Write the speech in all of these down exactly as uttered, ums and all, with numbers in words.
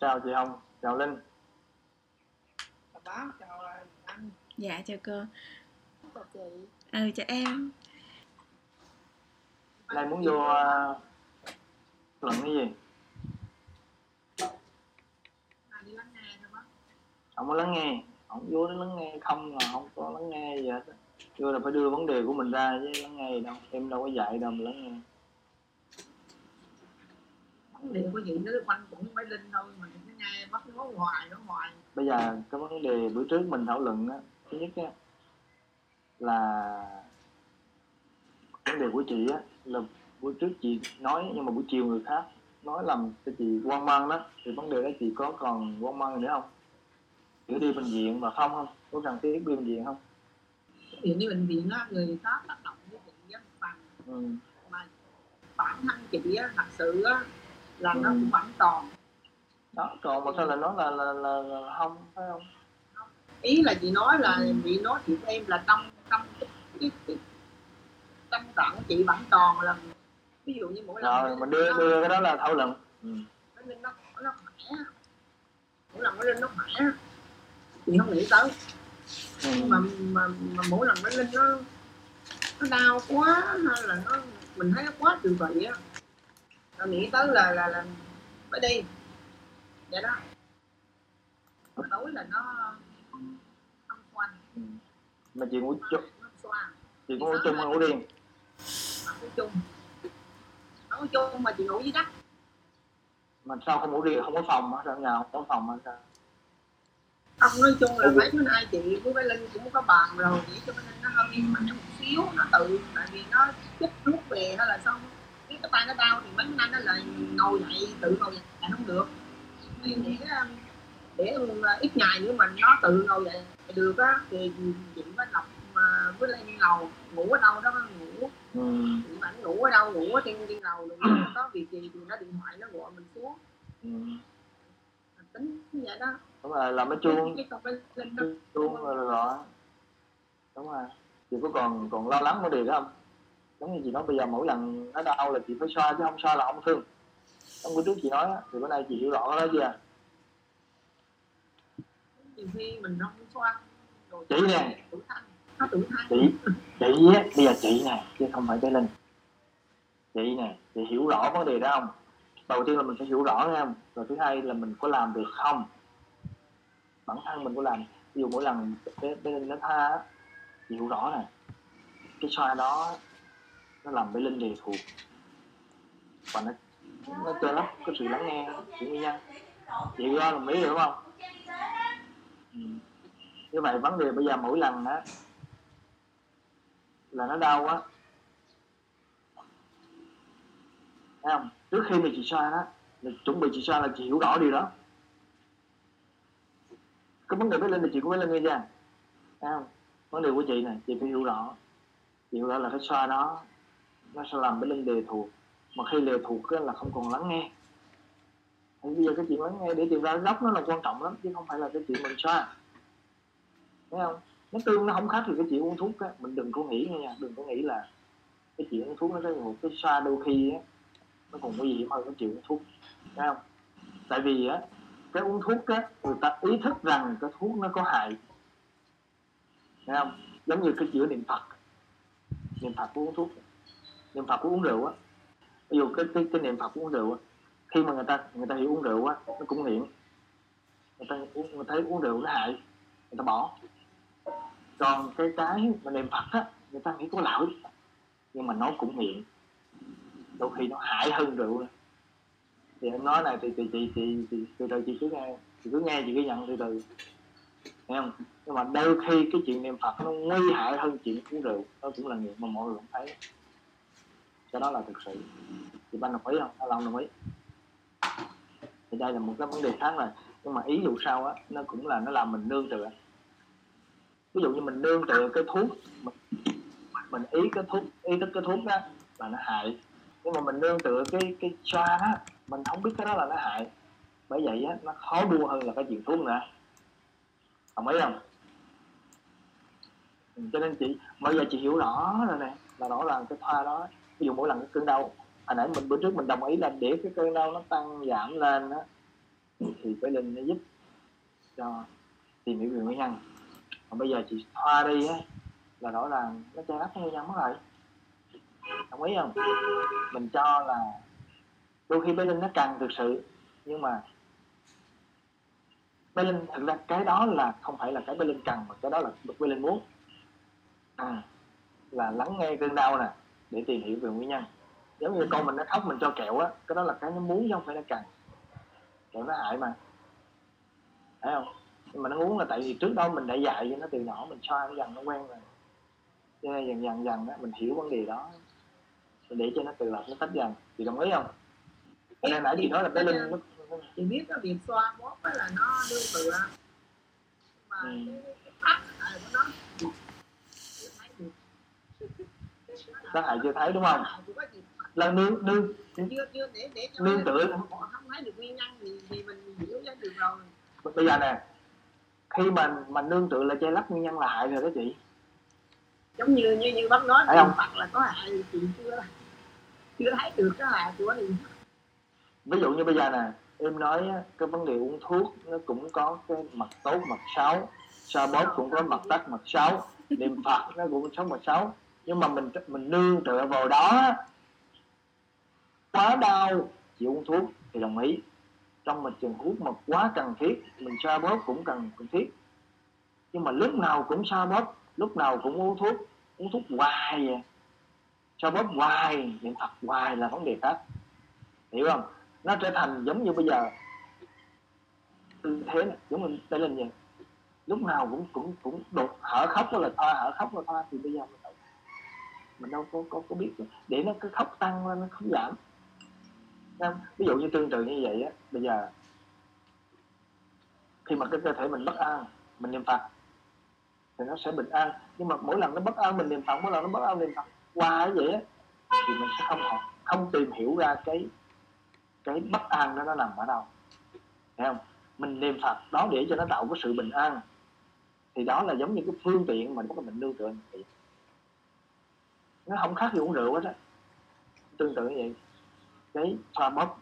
Chào chị Hồng, chào Linh. Chào chào anh. Dạ chào cô. Chào chị. Ừ chào em. Đây muốn vô uh, luận cái gì? À, đi lắng nghe thôi á. Không có lắng nghe, không vô đến lắng nghe không là không có lắng nghe gì hết. Vô là phải đưa vấn đề của mình ra chứ lắng nghe gì đâu. Em đâu có dạy đâu mà lắng nghe. Điều có gì nó quanh cũng mấy Linh thôi mà nó nghe bắt nó hoài nó hoài. Bây giờ cái vấn đề bữa trước mình thảo luận á, thứ nhất á là vấn đề của chị á, là bữa trước chị nói nhưng mà buổi chiều người khác nói làm cho chị hoang mang đó, thì vấn đề đó chị có còn hoang mang nữa không? Chị đi bệnh viện mà không không có cần thiết đi bệnh viện không? Thì đi bệnh viện á người khác tác động với bệnh với bằng ừ. Mà bản thân chị á thật sự á là ừ. Nó cũng vẫn còn đó, còn mà sao là nó là là, là là không phải không? Ý là chị nói là ừ. Chị nói chị em là trong trong cái tâm trạng của chị vẫn còn, là ví dụ như mỗi lần mình đưa đưa cái đó là thảo luận ừ. Linh nó nó khỏe, mỗi lần Linh nó khỏe chị không nghĩ tới ừ. mà, mà mà mỗi lần Linh nó nó đau quá hay là nó mình thấy nó quá tuyệt vời á, nghĩ tới là là là phải đi vậy đó. Tối là nó không xoan ừ. Mà chị ngủ chung, chị ngủ chung hay ngủ riêng? Ngủ chung, ngủ chung mà chị ngủ dưới đất. Mà sao không ngủ riêng, không có phòng á, sao nhà không có phòng á sao? Ông nói chung là mấy bữa nay chị với bé Linh cũng có bàn rồi chỉ cho bé Linh nó hơi im mình một xíu, nó tự tại vì nó chích rút về hay là xong. Cái tay nó đau thì mấy năm nó lại ngồi dậy, tự ngồi dậy là không được. Thì để, để ít ngày nữa mà nó tự ngồi dậy được á, thì chị mới lọc mới lên lầu, ngủ ở đâu đó ngủ. Ừ. Chị vẫn ngủ ở đâu, ngủ ở trên, trên lầu, nó có việc gì thì nó điện thoại nó gọi mình xuống. Ừ. Tính như vậy đó. Đúng rồi, làm cái chuông, chuông rồi rồi. Đúng rồi, chị có còn còn lo lắng vấn đề đó không? Giống như chị nói bây giờ mỗi lần nó đau là chị phải xoa chứ không xoa là không thương. Trong bữa trước chị nói thì bữa nay chị hiểu rõ đó chưa? Nhiều khi mình không xoa. Chị nè, chị, chị á, bây giờ chị nè, chứ không phải bé Linh. Chị nè, chị hiểu rõ vấn đề đó không? Đầu tiên là mình phải hiểu rõ nghe không? Rồi thứ hai là mình có làm được không? Bản thân mình có làm. Ví dụ mỗi lần bé, bé Linh nó tha á, chị hiểu rõ nè. Cái xoa đó nó làm với Linh đề thuộc và nó nó cho lắm cái sự lắng nghe của nguyên nhân. Chị lo đồng ý rồi đúng không? Ừ. Như vậy vấn đề bây giờ mỗi lần đó là nó đau á, thấy không? Trước khi mà chị xoa đó, là chuẩn bị chị xoa là chị hiểu rõ điều đó. Cái vấn đề với Linh là chị cũng với Linh nghe chưa, thấy không? Vấn đề của chị này chị phải hiểu rõ, chị hiểu rõ là cái xoa đó nó sẽ làm với Linh đề thuộc, mà khi đề thuộc là không còn lắng nghe. Thì bây giờ cái chuyện lắng nghe để tìm ra gốc nó là quan trọng lắm, chứ không phải là cái chuyện mình xoa, thấy không? Nó tương nó không khác thì cái chuyện uống thuốc á, mình đừng có nghĩ nha, đừng có nghĩ là cái chuyện uống thuốc nó cái một cái xoa đôi khi á nó còn nguy hiểm hơn cái chuyện uống thuốc, thấy không? Tại vì á cái uống thuốc á người ta ý thức rằng cái thuốc nó có hại, thấy không? Giống như cái chữa niệm Phật, niệm Phật uống thuốc, niệm Phật của uống rượu á, ví dụ cái cái, cái niệm Phật của uống rượu á, khi mà người ta người ta hiểu uống rượu á nó cũng nghiện, người ta uống người thấy uống rượu nó hại người ta bỏ. Còn cái cái mà niệm Phật á người ta nghĩ có lợi nhưng mà nó cũng nghiện, đôi khi nó hại hơn rượu nữa. Thì em nói này thì chị chị chị từ từ từ chị cứ nghe, chị cứ nghe chị cứ nhận từ từ, thấy không? Nhưng mà đôi khi cái chuyện niệm Phật nó nguy hại hơn chuyện uống rượu, nó cũng là nghiện mà mọi người không thấy. Cái đó là thực sự. Chị Ban đồng ý không? Anh Long đồng ý. Thì đây là một cái vấn đề khác rồi. Nhưng mà ý dù sao á, nó cũng là nó làm mình nương tựa. Ví dụ như mình nương tựa cái thuốc, mình, mình ý cái thuốc, ý thức cái thuốc đó là nó hại. Nhưng mà mình nương tựa cái cái xoa đó, mình không biết cái đó là nó hại. Bởi vậy á, nó khó đua hơn là cái chuyện thuốc nữa. Đồng ý không? Cho nên chị, bây giờ chị hiểu rõ rồi nè, là rõ ràng cái thoa đó ví dụ mỗi lần cái cơn đau hồi nãy mình bữa trước mình đồng ý là để cái cơn đau nó tăng giảm lên đó, thì cái Linh nó giúp cho tìm hiểu về nguyên nhân. Còn bây giờ chị Thoa đi á là rõ ràng nó che lắp cái nguyên nhân mất rồi, đồng ý không? Mình cho là đôi khi bé Linh nó cần thực sự, nhưng mà bé Linh thực ra cái đó là không phải là cái bé Linh cần, mà cái đó là bé Linh muốn. À, là lắng nghe cơn đau nè để tìm hiểu về nguyên nhân. Giống như con mình nó khóc mình cho kẹo á, cái đó là cái nó muốn chứ không phải nó cần. Kẹo nó hại mà, thấy không? Nhưng mà nó uống là tại vì trước đó mình đã dạy cho nó từ nhỏ, mình xoa nó dần nó quen rồi, cho nên dần dần dần đó, mình hiểu vấn đề đó, mình để cho nó tự lập nó tách dần. Chị đồng ý không? Cho nên nãy chị nói là bé Linh nó... Chị biết cái việc xoa mốt là nó đưa từ ra, mà ừ. cái pháp hại của nó nó hại chưa thấy, đúng không? Là nương nương nương tựa, không thấy được nguyên nhân thì mình hiểu ra được rồi. Bây giờ nè, khi mà mình nương tựa là che lấp nguyên nhân là hại rồi đó chị. Giống như như như bác nói niệm Phật là có hại, chị chưa chưa thấy được cái hại của niệm. Ví dụ như bây giờ nè, em nói cái vấn đề uống thuốc nó cũng có cái mặt tốt mặt xấu, sa bóp cũng có mặt tắc mặt xấu, niệm Phật nó cũng xấu mặt xấu. Nhưng mà mình mình nương tựa vào đó quá đau chị uống thuốc thì đồng ý, trong một trường thuốc mà quá cần thiết mình sa bóp cũng cần cần thiết, nhưng mà lúc nào cũng sa bóp, lúc nào cũng uống thuốc, uống thuốc hoài vậy, sa bóp hoài, niệm Phật hoài là vấn đề khác, hiểu không? Nó trở thành giống như bây giờ thế này, giống như Tây Linh vậy, lúc nào cũng cũng cũng đột hở khóc là Thoa, hở khóc là Thoa, thì bây giờ mình đâu, mình đâu có có, có biết nữa. Để nó cứ khóc tăng lên nó không giảm. Nên, ví dụ như tương tự như vậy á, bây giờ khi mà cái cơ thể mình bất an mình niệm Phật thì nó sẽ bình an, nhưng mà mỗi lần nó bất an mình niệm Phật, mỗi lần nó bất an niệm Phật qua như vậy á, thì mình sẽ không học, không tìm hiểu ra cái cái bất an đó nó nằm ở đâu, thấy không? Mình niệm Phật đó để cho nó tạo cái sự bình an, thì đó là giống như cái phương tiện mình có, mình nương tựa mình. Nó không khác gì uống rượu hết á, tương tự như vậy. Cái xoa bóp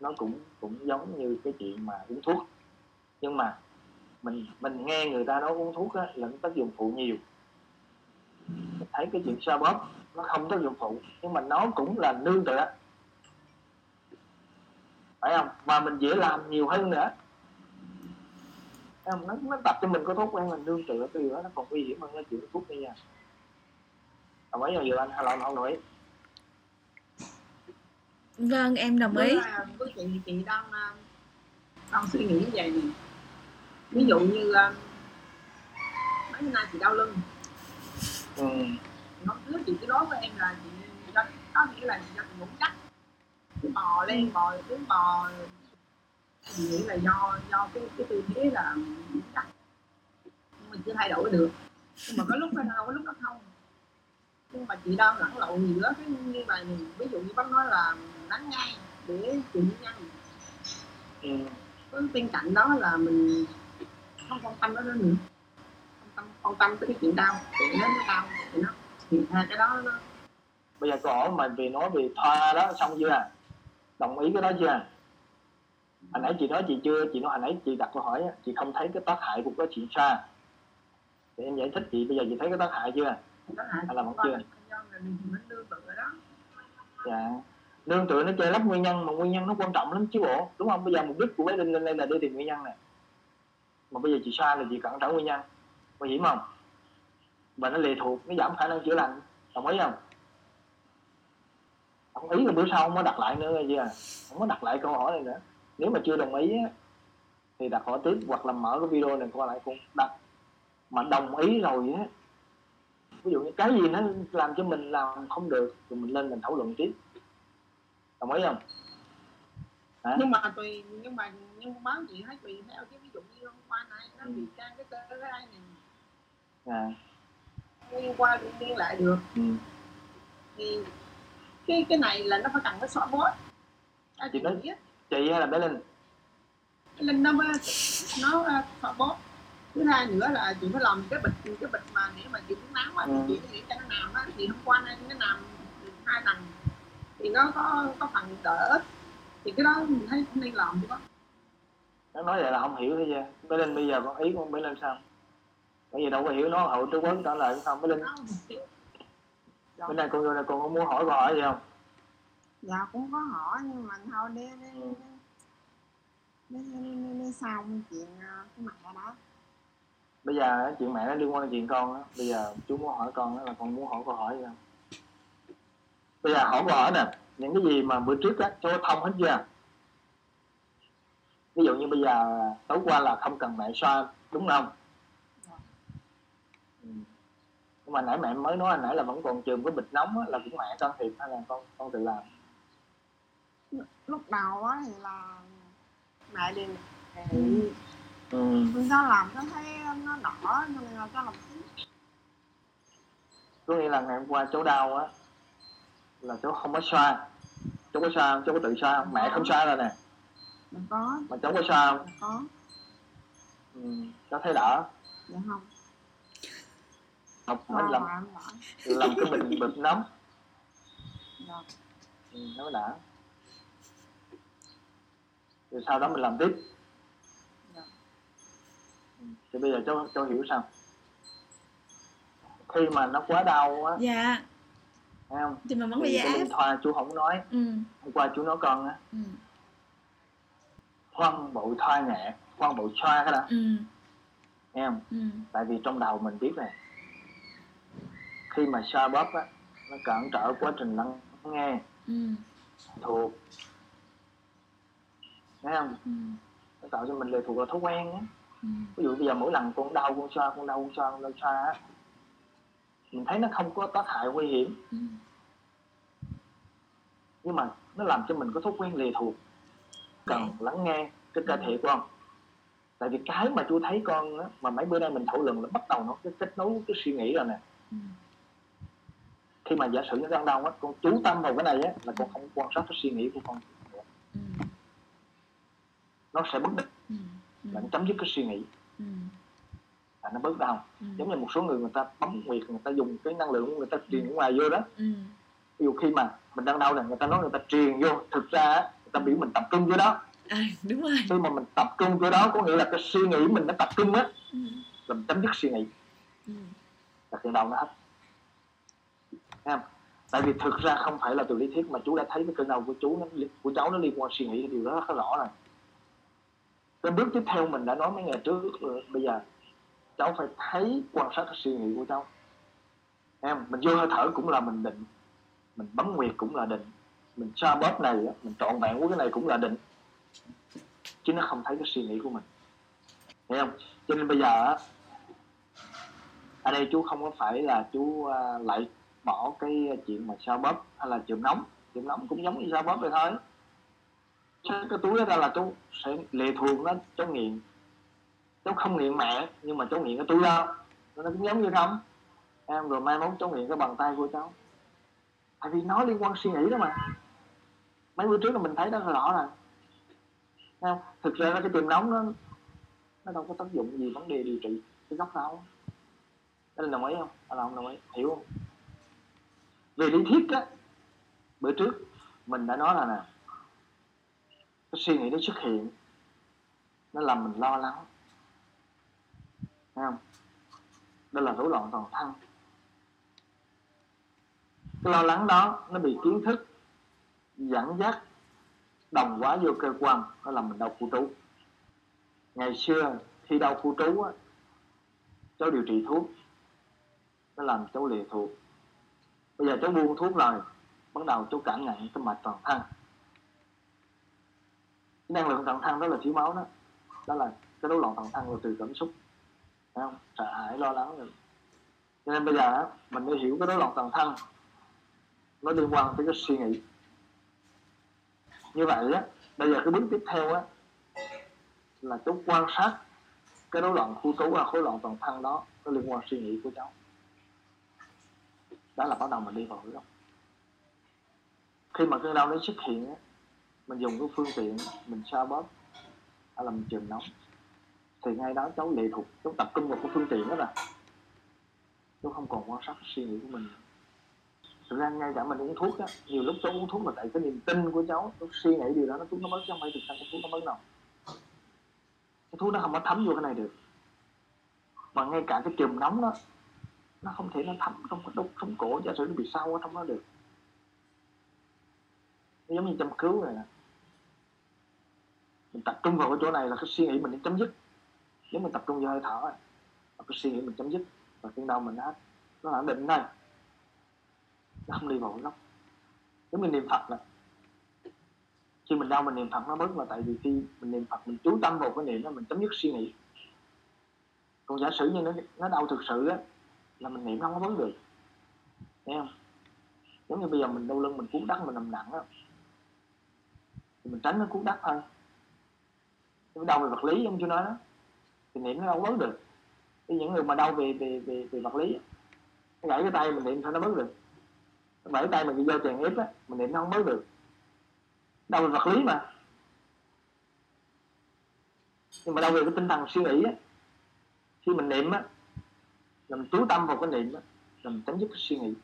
nó cũng cũng giống như cái chuyện mà uống thuốc, nhưng mà mình mình nghe người ta nói uống thuốc á là nó tác dụng phụ nhiều, mình thấy cái chuyện xoa bóp nó không tác dụng phụ, nhưng mà nó cũng là nương tựa, phải không? Và mình dễ làm nhiều hơn nữa, nó, nó tập cho mình có thói quen mình nương tựa cái gì đó, nó còn nguy hiểm hơn cái chuyện thuốc bây giờ. Đồng ý rồi anh, hay là không đồng ý? Vâng, em đồng ý. Với chị, chị đang đang suy nghĩ như vậy nè. Ví dụ như mấy hôm nay chị đau lưng. Ừ. Nó cứ chị cứ nói với em là chị đó, có nghĩa là chị ngủ chắc, cứ bò lên bò cứ bò. Chị nghĩ là do do cái cái tư thế là chắc mình chưa thay đổi được, nhưng mà có lúc nó đau, có lúc nó không. Nhưng mà chị đang lẫn lộn giữa cái như bài mình, ví dụ như bác nói là lắng ngay để chị nhanh. Ừ. Cái bên cạnh đó là mình không quan tâm nó nữa, nữa. Không tâm, quan tâm tới cái chuyện đau, chuyện nó đau thì nó thì hai cái đó nó. Bây giờ cổ mà vì nói về Thoa đó xong chưa à? Đồng ý cái đó chưa à? Hồi nãy chị nói chị chưa, chị nói hồi nãy chị đặt câu hỏi á, chị không thấy cái tác hại của cái chuyện xa. Thì em giải thích chị, bây giờ chị thấy cái tác hại chưa? Tác hại à, là vẫn chưa. Dạ. Nương tựa nó che lấp nguyên nhân, mà nguyên nhân nó quan trọng lắm chứ bộ, đúng không? Bây giờ mục đích của bé Linh lên đây là đi tìm nguyên nhân này. Mà bây giờ chị xa là chị cản trở nguyên nhân, nguy hiểm không? Và nó lệ thuộc, nó giảm khả năng chữa lành, đồng ý không? Đồng ý là bữa sau không có đặt lại nữa gì à? Không có đặt lại câu hỏi này nữa. Nếu mà chưa đồng ý thì đặt hỏi tiếp, hoặc là mở cái video này qua lại cũng đặt. Mà đồng ý rồi á, ví dụ như cái gì nó làm cho mình làm không được thì mình lên mình thảo luận tiếp, đồng ý không? Hả? Nhưng mà tùy, nhưng mà nhưng báo chị thấy tùy theo cái ví dụ như hôm qua này nó bị can cái tên cái ai này à đi qua đi lại được. Ừ. Thì cái cái này là nó phải cần cái xóa bót. Ai chị nói biết chị hay là bé Linh? Linh nó nó xóa bót. Thứ hai nữa là chị phải làm cái bịch, cái bịch mà nếu mà chị muốn nấu á, ừ. Chị nghĩ cho nó nằm á, thì hôm qua nay nó nằm hai lần thì nó có, có phần đỡ, thì cái đó mình thấy cũng nên làm chứ đó. Nó nói vậy là không hiểu thế chứ. Bé Linh bây giờ con ý con bé Linh sao? Bởi vì đâu có hiểu nó hậu Trú Quấn trả lời không bé Linh. Bên này con rồi con có muốn hỏi câu hỏi gì không? Dạ cũng có hỏi nhưng mà thôi đi đi đi đi đi đi xong chuyện của mẹ đó. Bây giờ chuyện mẹ nó liên quan đến chuyện con đó. Bây giờ chú muốn hỏi con đó là con muốn hỏi câu hỏi gì không? Bây giờ hỏi câu hỏi nè, những cái gì mà bữa trước á cho thông hết chưa? Ví dụ như bây giờ tối qua là không cần mẹ xoa đúng không? Nhưng mà nãy mẹ mới nói hồi nãy là vẫn còn chườm cái bịch nóng á, là cũng mẹ can thiệp hay là con con tự làm? Lúc đầu á thì là mẹ đi mẹ ừ. ừ. do làm nó thấy nó đỏ cho nên là cho làm xíu. Có nghĩa là ngày hôm qua cháu đau á là cháu không có xoa, cháu có xoa không? Cháu có tự xoa không? Mẹ không, không xoa rồi nè. Mình có. Mà cháu có xoa không? Mình có. Ừ, cháu thấy đỡ. Dạ không. Học phải làm, làm cái bình bịch nóng. Ừ, nó đã. Rồi sau đó mình làm tiếp. Thì bây giờ cháu, cháu hiểu sao? Khi mà nó quá đau á. Dạ. Thấy không? Thì mình vẫn bây giờ áp. Thoa chú không nói. Ừ. Hôm qua chú nói con á. Ừ. Khoan bụi thoa nhẹ, khoan bụi xoa cái đó. Ừ. Thấy không? Ừ. Tại vì trong đầu mình biết này. Khi mà xoa bóp á, nó cản trở quá trình lắng nghe, ừ. thuộc, thấy không? Ừ. Nó tạo cho mình lệ thuộc là thói quen á. Ừ. Ví dụ bây giờ mỗi lần con đau con xoa, con đau con xoa, con đau xoa á, mình thấy nó không có tác hại nguy hiểm, ừ. nhưng mà nó làm cho mình có thói quen lệ thuộc, cần ừ. lắng nghe cái cơ thể của con. Tại vì cái mà chú thấy con á, mà mấy bữa nay mình thảo luận là bắt đầu nó cái kết nối cái suy nghĩ rồi nè. Ừ. Khi mà giả sử nó đang đau á, con chú tâm vào cái này á là con không quan sát cái suy nghĩ của con, ừ. nó sẽ bất định, ừ. ừ. là nó chấm dứt cái suy nghĩ, ừ. là nó bớt đau. Ừ. Giống như một số người người ta bấm huyệt, người ta dùng cái năng lượng của người ta truyền ở ngoài vô đó. Ừ. Ví dụ khi mà mình đang đau là người ta nói người ta truyền vô, thực ra á, người ta biểu mình tập trung vô đó. À, đúng rồi. Khi mà mình tập trung vô đó có nghĩa là cái suy nghĩ mình nó tập trung á, ừ. là mình chấm dứt suy nghĩ. Ừ. Là cái đau nó hết. Thấy không? Tại vì thực ra không phải là từ lý thuyết mà chú đã thấy cái cơn đau của chú, nó, của cháu nó liên quan suy nghĩ, điều đó rất rõ rồi. Cái bước tiếp theo mình đã nói mấy ngày trước, bây giờ cháu phải thấy, quan sát cái suy nghĩ của cháu. Thấy không? Mình vô hơi thở cũng là mình định, mình bấm nguyệt cũng là định, mình xoa bóp này, mình trọn vẹn của cái này cũng là định. Chứ nó không thấy cái suy nghĩ của mình. Thấy không? Cho nên bây giờ ở đây chú không có phải là chú lại bỏ cái chuyện mà xoa bóp hay là chườm nóng. Chườm nóng cũng giống như xoa bóp vậy thôi. Xách cái túi đó ra là chú sẽ lệ thuộc nó, cháu nghiện. Cháu không nghiện mẹ nhưng mà cháu nghiện cái túi đó. Nó cũng giống như không. Em rồi mai mốt cháu nghiện cái bàn tay của cháu. Tại vì nó liên quan suy nghĩ đó mà. Mấy bữa trước là mình thấy đó rõ rồi. Thấy không? Thực ra cái chườm nóng nó nó đâu có tác dụng gì vấn đề điều trị cái gốc đâu. Anh đồng ý không? Anh không đồng ý, hiểu không? Về lý thuyết á, bữa trước mình đã nói là nè, cái suy nghĩ nó xuất hiện, nó làm mình lo lắng, thấy không? Đó là rối loạn toàn thân. Cái lo lắng đó nó bị kiến thức dẫn dắt, đồng hóa vô cơ quan, nó làm mình đau khu trú. Ngày xưa khi đau khu trú á, cháu điều trị thuốc, nó làm cháu lệ thuộc. Bây giờ cháu buông thuốc rồi, bắt đầu cháu cảm nhận cái mạch toàn thân. Năng lượng toàn thân đó là thiếu máu đó. Đó là cái rối loạn toàn thân là từ cảm xúc, phải không? Sợ hãi, lo lắng rồi. Cho nên bây giờ mình mới hiểu cái rối loạn toàn thân nó liên quan tới cái suy nghĩ. Như vậy á, bây giờ cái bước tiếp theo á là cháu quan sát cái rối loạn khu trú và rối loạn toàn thân đó nó liên quan suy nghĩ của cháu. Đó là bắt đầu mình đi vào đó. Khi mà cơn đau nó xuất hiện, mình dùng cái phương tiện, mình xoa bóp hay là mình chườm nóng, thì ngay đó cháu lệ thuộc, cháu tập trung vào cái phương tiện đó là cháu không còn quan sát suy nghĩ của mình. Thực ra ngay cả mình uống thuốc á, nhiều lúc cháu uống thuốc là tại cái niềm tin của cháu, cháu suy nghĩ điều đó nó thuốc nó mất, chứ không phải thực ra cái thuốc nó mất đâu. Cái thuốc nó không có thấm vô cái này được. Mà ngay cả cái chùm nóng đó, nó không thể nó thấm trong cái đốt sống cổ, giả sử nó bị sâu ở trong đó được. Nó giống như châm cứu này nè. Mình tập trung vào cái chỗ này là cái suy nghĩ mình chấm dứt. Nếu mình tập trung vào hơi thở này, là cái suy nghĩ mình chấm dứt. Và cái đầu mình đã, nó đã định này, nó không đi vào lắm. Nếu mình niệm Phật này, khi mình đau mình niệm Phật nó bớt, là tại vì khi mình niệm Phật mình chú tâm vào cái niệm đó, mình chấm dứt suy nghĩ. Còn giả sử như nó, nó đau thực sự á, là mình niệm nó không có bớt được. Thấy không? Giống như bây giờ mình đau lưng, mình cuốn đất, mình nằm nặng á, thì mình tránh nó cuốn đất thôi. Nếu đau về vật lý, ông chưa nói đó, thì niệm nó đâu bớt được. Thì những người mà đau về, về, về, về vật lý á, nó gãy cái tay mình niệm sao nó bớt được. Bẫy tay mình bị vô chèn ép á, mình niệm nó không bớt được. Đau về vật lý mà. Nhưng mà đau về cái tinh thần suy nghĩ á, khi mình niệm á, làm chú tâm vào cái niệm á, làm chấm dứt cái suy nghĩ.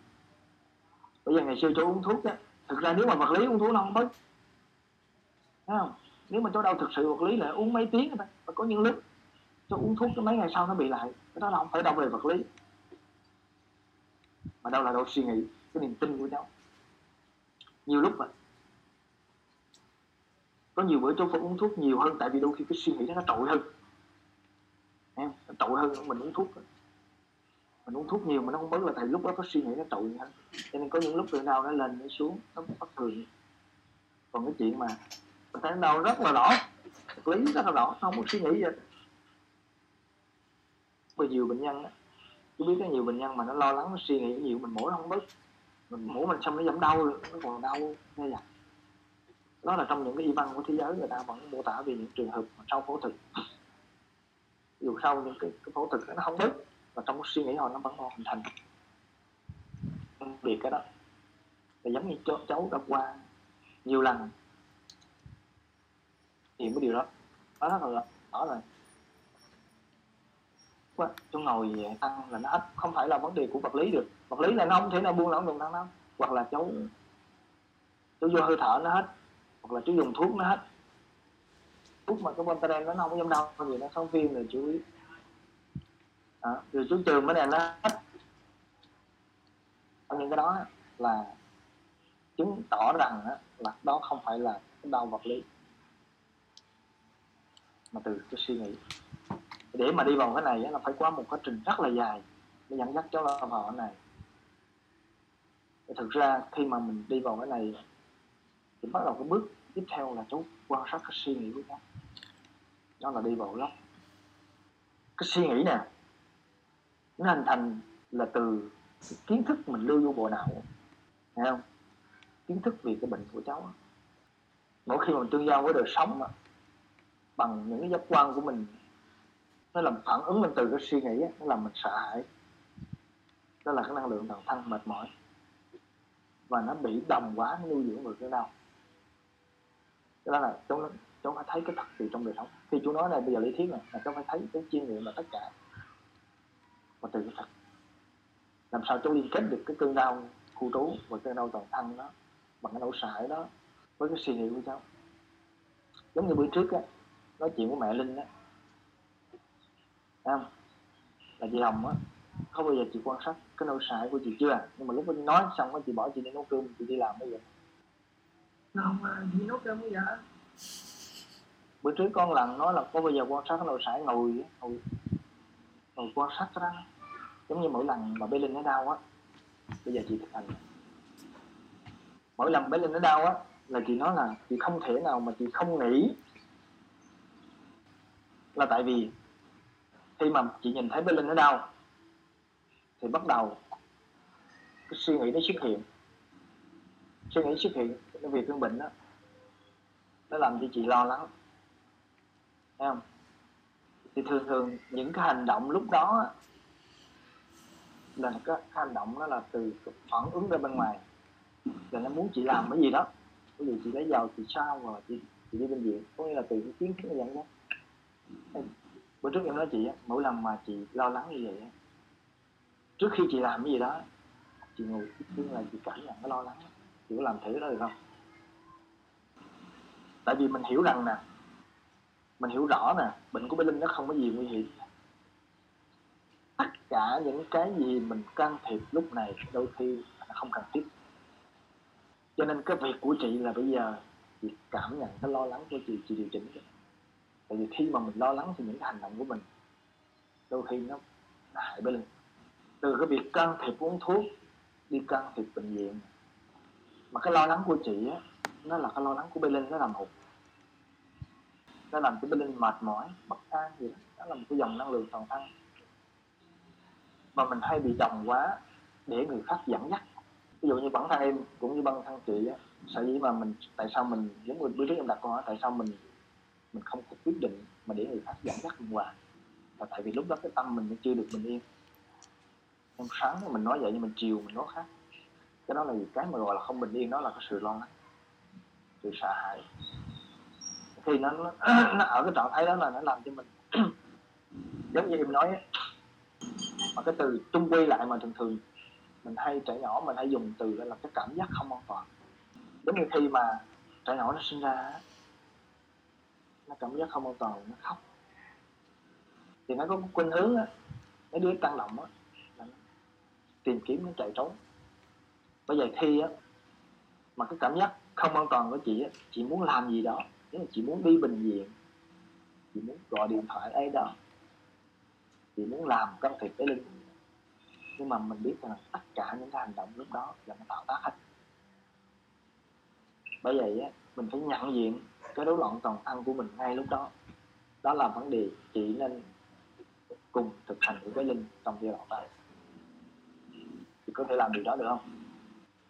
Bây giờ ngày xưa cháu uống thuốc á, thực ra nếu mà vật lý uống thuốc nó không bớt. Thấy không? Nếu mà cháu đau thực sự vật lý là uống mấy tiếng thôi, mà có những lúc cháu uống thuốc mấy ngày sau nó bị lại. Cái đó là không phải đau về vật lý, mà đau là đau suy nghĩ, cái niềm tin của cháu. Nhiều lúc mà có nhiều bữa cháu phải uống thuốc nhiều hơn, tại vì đôi khi cái suy nghĩ đó nó trội hơn. Em, nó trội hơn mình uống thuốc. Mình uống thuốc nhiều mà nó không bớt là tại lúc đó có suy nghĩ nó trội hơn. Cho nên có những lúc nào nó lên nó xuống, nó bất thường. Còn cái chuyện mà mình thấy đau rất là rõ, lý rất là rõ, không có suy nghĩ gì. Bởi nhiều bệnh nhân á, tôi biết có nhiều bệnh nhân mà nó lo lắng, nó suy nghĩ nhiều, mình mổ nó không bớt. Mình mổ mình xong nó giảm đau, nó còn đau nghe vậy. Đó là trong những cái y văn của thế giới người ta vẫn mô tả về những trường hợp sau phẫu thuật. Dù sau những cái, cái phẫu thuật nó không bớt, và trong cái suy nghĩ họ nó vẫn còn hình thành. Việc cái đó là giống như cháu, cháu đã qua nhiều lần thì cái điều đó nó rất là rõ rồi. Cháu ngồi ăn là nó ít, không phải là vấn đề của vật lý được. Vật lý là nó không thể nào buông lỏng được năng lắm. Hoặc là cháu cháu vô hơi thở nó hết, hoặc là cháu dùng thuốc nó hết. Thuốc mà cái Bontaden nó không có dám đau, vì nó không viêm rồi chú ý. À, rồi chú trường cái này nó hết. Những cái đó là chứng tỏ rằng là đó không phải là đau vật lý, mà từ cái suy nghĩ. Để mà đi vào cái này là phải qua một quá trình rất là dài để dẫn dắt cháu vào cái này. Thực ra khi mà mình đi vào cái này thì bắt đầu cái bước tiếp theo là cháu quan sát cái suy nghĩ của cháu. Đó là đi vào lắm. Cái suy nghĩ nè, nó hình thành là từ kiến thức mình đưa vô bộ não. Thấy không? Kiến thức về cái bệnh của cháu. Mỗi khi mà mình tương giao với đời sống đó, bằng những cái giác quan của mình, nó làm phản ứng mình từ cái suy nghĩ đó, nó làm mình sợ hãi. Đó là cái năng lượng toàn thân mệt mỏi, và nó bị đồng quá, nó nuôi dưỡng được cái đau. Cho nên là cháu, cháu phải thấy cái thật sự trong đời sống. Khi chú nói này bây giờ lý thuyết này, là cháu phải thấy cái chiêm nghiệm là tất cả, và từ cái thật. Làm sao cháu liên kết được cái cơn đau khu trú và cơn đau toàn thân đó, bằng cái nỗi sợ hãi đó, với cái suy nghĩ của cháu. Giống như bữa trước á, nói chuyện của mẹ Linh á, không? Là chị Hồng á, không bao giờ chị quan sát cái nỗi sợ hãi của chị chưa. Nhưng mà lúc mình nói xong á, chị bỏ chị đi nấu cơm, chị đi làm bây giờ. Không à, chị nấu cơm bây giờ. Bữa trước con lần nói là có bao giờ quan sát cái nỗi sợ hãi ngồi, ngồi, ngồi quan sát cái đó. Giống như mỗi lần mà bé Linh nó đau á, bây giờ chị thực hành. Mỗi lần bé Linh nó đau á, là chị nói là chị không thể nào mà chị không nghĩ. Là tại vì khi mà chị nhìn thấy bé Linh nó đau thì bắt đầu cái suy nghĩ nó xuất hiện. Suy nghĩ xuất hiện về căn bệnh đó, nó làm cho chị lo lắng. Thấy không? Thì thường thường những cái hành động lúc đó là cái hành động đó là từ phản ứng ra bên ngoài. Là nó muốn chị làm cái gì đó, cái gì chị lấy vào chị sao rồi chị, chị đi bệnh viện. Có nghĩa là từ cái kiến thức nó dẫn đó. Bữa trước em nói chị á, mỗi lần mà chị lo lắng như vậy á, trước khi chị làm cái gì đó chị ngồi tức là chị cảm nhận cái lo lắng, chị có làm thử đó được không? Tại vì mình hiểu rằng nè, mình hiểu rõ nè, bệnh của Bé Linh nó không có gì nguy hiểm. Tất cả những cái gì mình can thiệp lúc này đôi khi nó không cần thiết. Cho nên cái việc của chị là bây giờ chị cảm nhận cái lo lắng của chị, chị điều chỉnh. Tại vì khi mà mình lo lắng thì những cái hành động của mình đôi khi nó, nó hại Bé Linh. Từ cái việc can thiệp uống thuốc, đi can thiệp bệnh viện. Mà cái lo lắng của chị á, nó là cái lo lắng của Bé Linh, nó làm hụt, nó làm cho Bé Linh mệt mỏi, bất an gì đó. Nó là một cái dòng năng lượng toàn thân mà mình hay bị chồng quá để người khác dẫn dắt. Ví dụ như bản thân em cũng như bản thân chị á, sở dĩ mà mình, tại sao mình, giống như bữa trước em đặt câu hỏi tại sao mình mình không có quyết định mà để người khác dẫn dắt mình hoài, là tại vì lúc đó cái tâm mình chưa được bình yên. Em sáng mình nói vậy nhưng mình chiều mình nói khác. Cái đó là cái mà gọi là không bình yên, đó là cái sự lo lắng, sự sợ hãi. Khi nó, nó, nó ở cái trạng thái đó là nó làm cho mình giống như em nói ấy, mà cái từ chung quy lại mà thường thường mình hay, trẻ nhỏ mình hay dùng từ là cái cảm giác không an toàn. Giống như khi mà trẻ nhỏ nó sinh ra, nó cảm giác không an toàn, nó khóc thì nó có khuynh hướng á, cái đứa tăng động á, tìm kiếm, nó chạy trốn. Bây giờ khi á mà cái cảm giác không an toàn của chị á, chị muốn làm gì đó, chị muốn đi bệnh viện, chị muốn gọi điện thoại ai đó, chị muốn làm can thiệp Bé Linh, nhưng mà mình biết rằng tất cả những cái hành động lúc đó là nó tạo tác hết. Bởi vậy á, mình phải nhận diện cái rối loạn toàn thân của mình ngay lúc đó. Đó là vấn đề chị nên cùng thực hành với Bé Linh trong giai đoạn này. Chị có thể làm điều đó được không?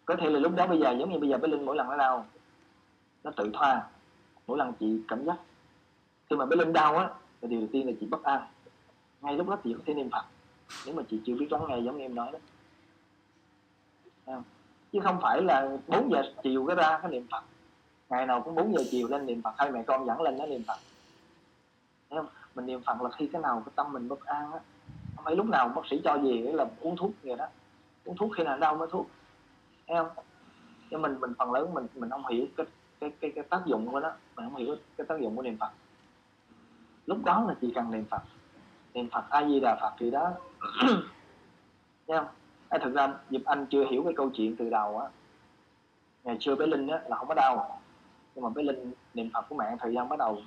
Có thể là lúc đó bây giờ, giống như bây giờ Bé Linh mỗi lần nó đau, nó tự thoa. Mỗi lần chị cảm giác khi mà Bé Linh đau á, thì điều đầu tiên là chị bất an. Ngay lúc đó chị có thể niệm Phật, nếu mà chị chưa biết lắng nghe giống như em nói đó. À, chứ không phải là bốn giờ chiều cái ra cái niệm Phật. Ngày nào cũng bốn giờ chiều lên niệm Phật, hai mẹ con dẫn lên nó niệm Phật. Thấy không? Mình niệm Phật là khi cái nào cái tâm mình bất an á. Không phải lúc nào bác sĩ cho gì là uống thuốc vậy đó. Uống thuốc khi nào đau mới thuốc. Thấy không? Cho mình mình phần lớn mình mình không hiểu cái cái cái, cái tác dụng của nó, mình không hiểu cái tác dụng của niệm Phật. Lúc đó là chỉ cần niệm Phật. Niệm Phật A Di Đà Phật thì đó. Thấy không? À, thực ra Diệp Anh chưa hiểu cái câu chuyện từ đầu á. Ngày xưa Bé Linh á là không có đau. Nhưng mà Bé Linh niệm Phật của mẹ thời gian bắt đầu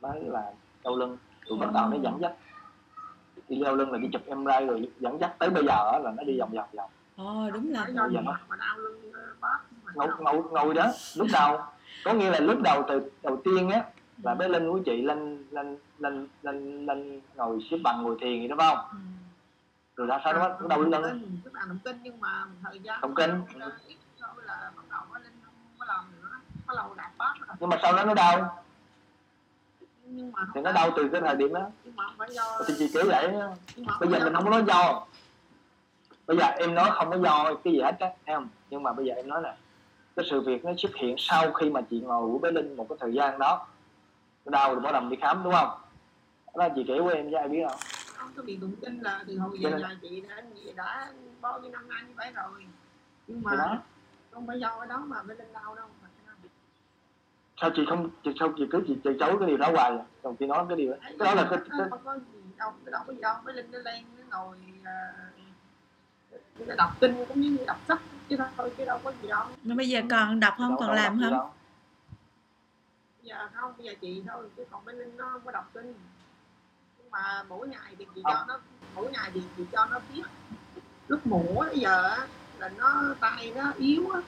mới là đau lưng, rồi bắt đầu nó dẫn dắt. Đi đau lưng là đi chụp em rờ i rồi dẫn dắt tới bây giờ á là nó đi vòng vòng vòng. Ờ đúng là bây giờ nó ngồi ngồi đó lúc đầu. Có nghĩa là lúc đầu từ đầu tiên á là Bé Linh của chị lên lên lên lên lên ngồi xếp bằng ngồi thiền gì đúng không? Ừ. Rồi ra sao nó đau lưng. Lúc đầu động kinh nhưng mà thời gian động kinh ít thôi là bắt đầu Linh không có làm nữa, bắt đầu đạp bát. Nhưng mà sau đó nó đau. Nhưng mà thì nó đau từ cái thời điểm đó. Nhưng mà không phải do. Thì chị kể vậy. Bây giờ mình không có nói do. Bây giờ em nói không có do cái gì hết á, em. Nhưng mà bây giờ em nói nè, cái sự việc nó xuất hiện sau khi mà chị ngồi của Bé Linh một cái thời gian đó. Đau rồi bắt đầu đi khám đúng không? Đó là chị kể của em chứ ai biết không? Không, tôi bị đụng kinh là từ hồi về là chị đã, chị đã bao nhiêu năm nay như vậy rồi. Nhưng mà không phải do cái đó mà Bé Linh đau đâu. Sao chị không, chị, sao chị cứ chị, chị chối cái điều đó hoài vậy? Còn chị nói cái điều đó. Cái đó là cái... Cái... Không có gì đâu, cái đó có gì đâu. Bé Linh nó lên, nó ngồi... Nó đọc kinh cũng như đọc sách chứ thôi, chứ đâu có gì đâu. Mà bây giờ còn đọc không, đâu, còn đâu, làm không? Đâu. Giờ không, bây giờ chị thôi, chứ còn Bé Linh nó không có đọc kinh. Nhưng mà mỗi ngày thì chị cho nó, mỗi ngày thì chị cho nó biết. Lúc mổ bây giờ là nó tay nó yếu á,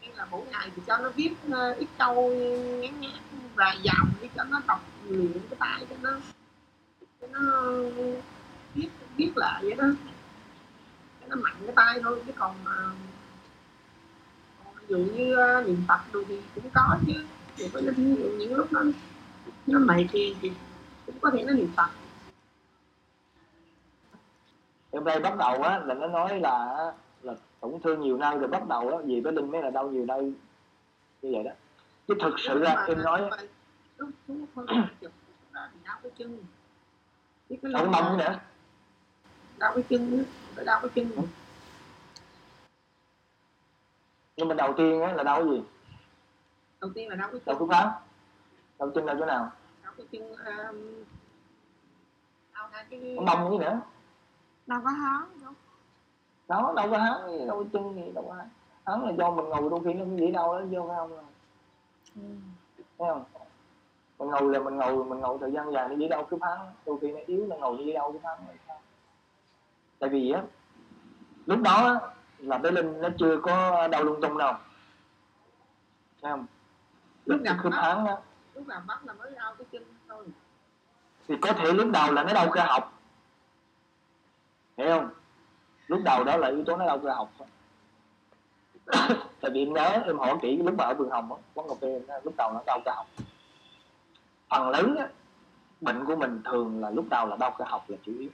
nên là mỗi ngày thì cho nó viết ít câu ngắn ngắn vài dòng để cho nó đọc luyện cái tay cho nó, cho nó biết biết lại vậy đó, cho nó mạnh cái tay thôi. Chứ còn ví dụ như niệm Phật đồ thì cũng có chứ. Thì với những, những lúc nó nó mệt thì cũng có thể nó niệm Phật. Em đây bắt đầu á là nó nói là là tổn thương nhiều nơi rồi bắt đầu đó, vì Bé Linh mới là đau nhiều nơi như vậy đó. Chứ thực sự ra em nói lúc xuống không chụp là đau cái chân, cái cái đau mông nữa, đau cái chân nữa, đau cái chân nữa. Nhưng mà đầu tiên là đau cái gì? Đầu tiên là đau cái chân. Đau cái pháp. Đầu tiên là chỗ nào? Đau cái chân. Um... Đau cái mông gì nữa? Đau cái háng đúng. Đó, đau cái háng, đau cái chân gì, đau cái háng. Háng là do mình ngồi đôi khi nó cũng dễ đau đó, vô phải không? Ừ. Thấy không? Mình ngồi là mình ngồi, mình ngồi thời gian dài nó dễ đau cái háng, đôi khi nó yếu là ngồi dễ đau cái háng. Tại vì á, lúc đó là cái linh nó chưa có đau lung tung đâu. Thấy không? Lúc nào khớp háng á, lúc nào bắt là mới đau cái chân thôi. Thì có thể lúc đầu là nó đau cơ học. Hiểu không? Lúc đầu đó là yếu tố nó đau cơ học. Tại vì em nhớ em hỏi kỹ lúc mà ở Vườn Hồng á, quán cà phê lúc đầu nó đau cơ học. Phần lớn á, bệnh của mình thường là lúc đầu là đau cơ học là chủ yếu.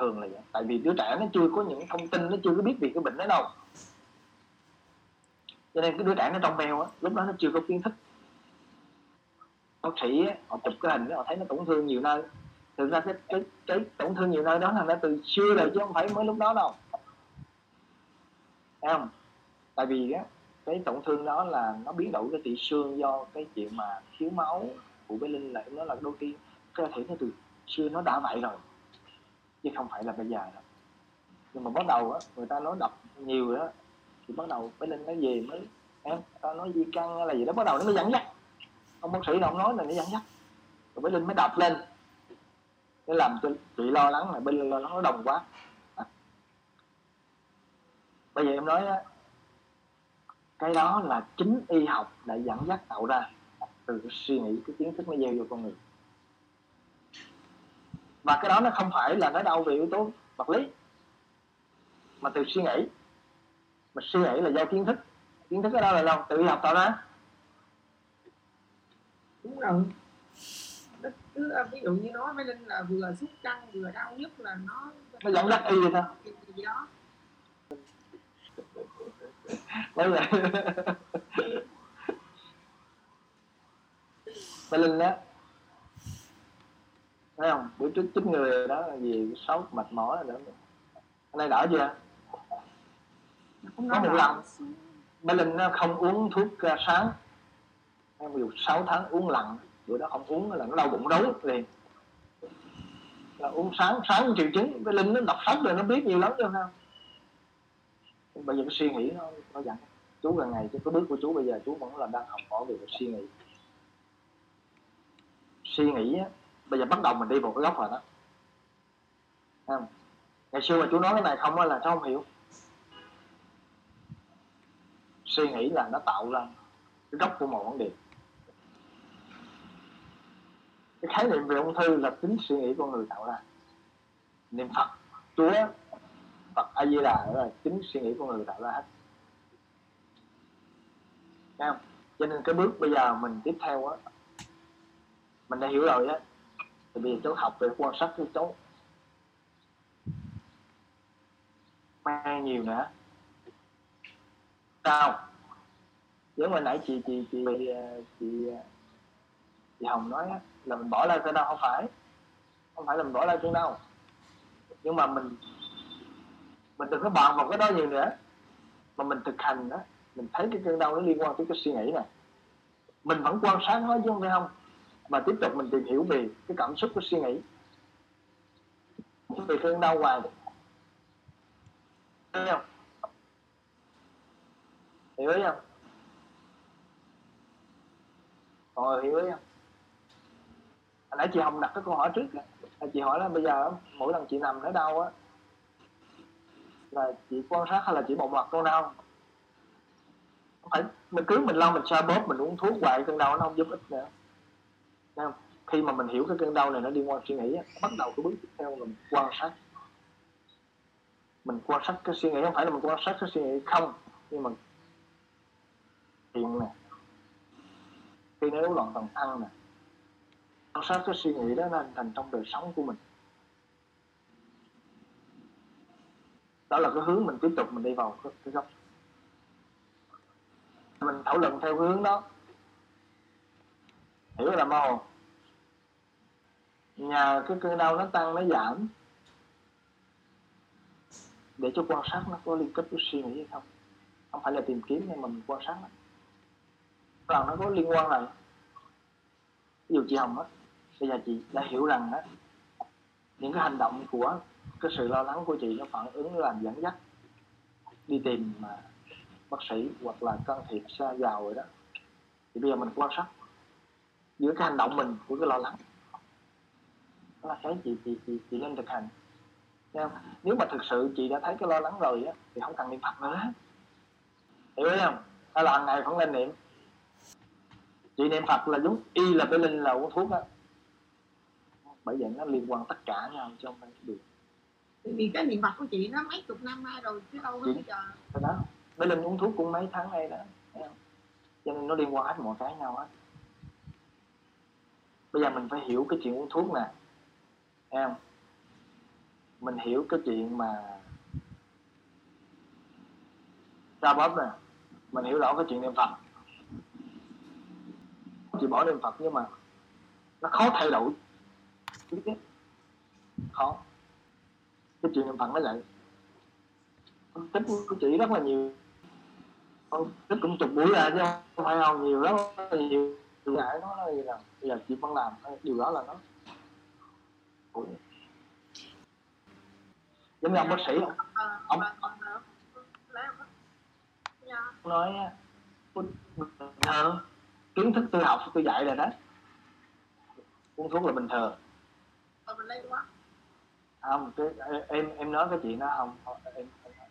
Thường là vậy. Tại vì đứa trẻ nó chưa có những thông tin, nó chưa có biết về cái bệnh đó đâu. Cho nên cái đứa trẻ nó trong mèo á, lúc đó nó chưa có kiến thức. Bác sĩ á, họ chụp cái hình đó, họ thấy nó tổn thương nhiều nơi. Thực ra cái, cái, cái tổn thương nhiều nơi đó là nó từ xưa rồi chứ không phải mới lúc đó đâu. Thấy không? Tại vì á, cái tổn thương đó là nó biến đổi cái tủy xương do cái chuyện mà thiếu máu của bé Linh lại. Nó là đôi khi cơ thể nó từ xưa nó đã vậy rồi, chứ không phải là bây giờ đâu. Nhưng mà bắt đầu á, người ta nói đọc nhiều đó, thì bắt đầu bé Linh nó về mới em, tao nói di căn hay là gì đó, bắt đầu nó mới dẫn dắt. Ông bác sĩ đâu nói là nó dẫn dắt. Rồi bé Linh mới đọc lên. Nó làm cho chị lo lắng, là bé Linh lo lắng nó đồng quá. À. Bây giờ em nói á, cái đó là chính y học đã dẫn dắt tạo ra từ suy nghĩ, cái kiến thức nó gieo vô con người. Và cái đó nó không phải là nó đau về yếu tố vật lý, mà từ suy nghĩ. Mà suy nghĩ là do kiến thức. Kiến thức ở đâu là đâu? Tự học tạo ra. Đúng rồi. Cứ ví dụ như nói với Linh là vừa sút căng, vừa đau nhất là nó... Nó dẫn dắt y vậy thôi. Gì đó. Nói vậy. Mà Linh đó, thấy không, bữa trước chín người đó là gì xấu mệt mỏi rồi đó. Hôm nay đỡ chưa? Có một lần bé Linh nó không uống thuốc sáng, em ví dụ sáu tháng uống lặn, bữa đó không uống là nó đau bụng rối liền. Là uống sáng, sáng triệu chứng, bé Linh nó đọc sách rồi nó biết nhiều lắm chứ không. Bây giờ cái suy nghĩ nó, nó dặn chú gần ngày, chứ cái bước của chú bây giờ chú vẫn là đang học hỏi về suy nghĩ. Suy nghĩ á. Bây giờ bắt đầu mình đi vào cái góc rồi đó. Không? Ngày xưa mà chú nói cái này không là cháu không hiểu. Suy nghĩ là nó tạo ra cái góc của một vấn đề. Cái khái niệm về ung thư là tính suy nghĩ con người tạo ra. Niệm Phật, Chúa, Phật A Di Đà là tính suy nghĩ con người tạo ra hết. Không? Cho nên cái bước bây giờ mình tiếp theo á, mình đã hiểu rồi á. Thì bây giờ cháu học về quan sát của cháu mang nhiều nữa. Sao? Giống hồi nãy chị chị chị chị chị Hồng nói á, là mình bỏ lại cái đâu, không phải không phải là mình bỏ lại cái đâu, nhưng mà mình mình đừng có bàn vào cái đó nhiều nữa, mà mình thực hành đó, mình thấy cái cơn đau nó liên quan tới cái suy nghĩ này, mình vẫn quan sát nó chứ không phải không. Mà tiếp tục mình tìm hiểu về cái cảm xúc của suy nghĩ, về cơn đau hoài. Thấy không? Hiểu ý không? Rồi, hiểu ý không? Hồi nãy chị Hồng đặt cái câu hỏi trước đó. Chị hỏi là bây giờ mỗi lần chị nằm nó đau á, là chị quan sát hay là chị bộc mặt con đau? Không phải, mình cứ mình lo mình xoa bóp, mình uống thuốc hoài, cơn đau nó không giúp ích nữa. Không? Khi mà mình hiểu cái cơn đau này nó liên quan suy nghĩ, bắt đầu cái bước tiếp theo là mình quan sát. Mình quan sát cái suy nghĩ, không phải là mình quan sát cái suy nghĩ không, nhưng mà hiện nè, khi nó rối loạn toàn thân nè, quan sát cái suy nghĩ đó nó hình thành trong đời sống của mình. Đó là cái hướng mình tiếp tục mình đi vào cái, cái góc. Mình thảo luận theo cái hướng đó. Hiểu là mơ hồ. Nhờ cái cơn đau nó tăng, nó giảm, để cho quan sát nó có liên kết với suy nghĩ hay không. không phải là tìm kiếm nhưng mà mình quan sát rằng nó có liên quan này. Ví dụ chị Hồng á, bây giờ chị đã hiểu rằng á, những cái hành động của cái sự lo lắng của chị nó phản ứng làm dẫn dắt đi tìm mà bác sĩ hoặc là can thiệp xa vào rồi đó. Thì bây giờ mình quan sát giữa cái hành động mình của cái lo lắng, đó là cái chị chị chị chị nên thực hành. Nếu mà thực sự chị đã thấy cái lo lắng rồi á, thì không cần niệm Phật nữa, hiểu không? Hay là hàng ngày không nên niệm. Chị niệm Phật là đúng y là cái linh là uống thuốc á. Bởi vậy nó liên quan tất cả nhau chứ không phải được. Vì cái niệm Phật của chị nó mấy chục năm nay rồi chứ đâu có bây giờ. Cái đó, cái linh uống thuốc cũng mấy tháng nay đó, cho nên nó liên quan hết mọi cái nhau hết. Bây giờ mình phải hiểu cái chuyện uống thuốc nè, em. Mình hiểu cái chuyện mà ra bóp nè, mình hiểu rõ cái chuyện niệm Phật. Chị bỏ niệm Phật nhưng mà nó khó thay đổi, khó. Cái chuyện niệm Phật nó vậy. Con tích của chị rất là nhiều, con tích cũng chục buổi ra chứ không phải không, nhiều lắm, nhiều. Tôi đã nói là gì là bây giờ chị vẫn làm điều đó là nó ủa. Giống như ông bác sĩ không? Ông nói thờ, kiến thức tôi học tôi dạy rồi đó, uống thuốc là bình thường. Không, cái, em em nói cái chuyện đó không, em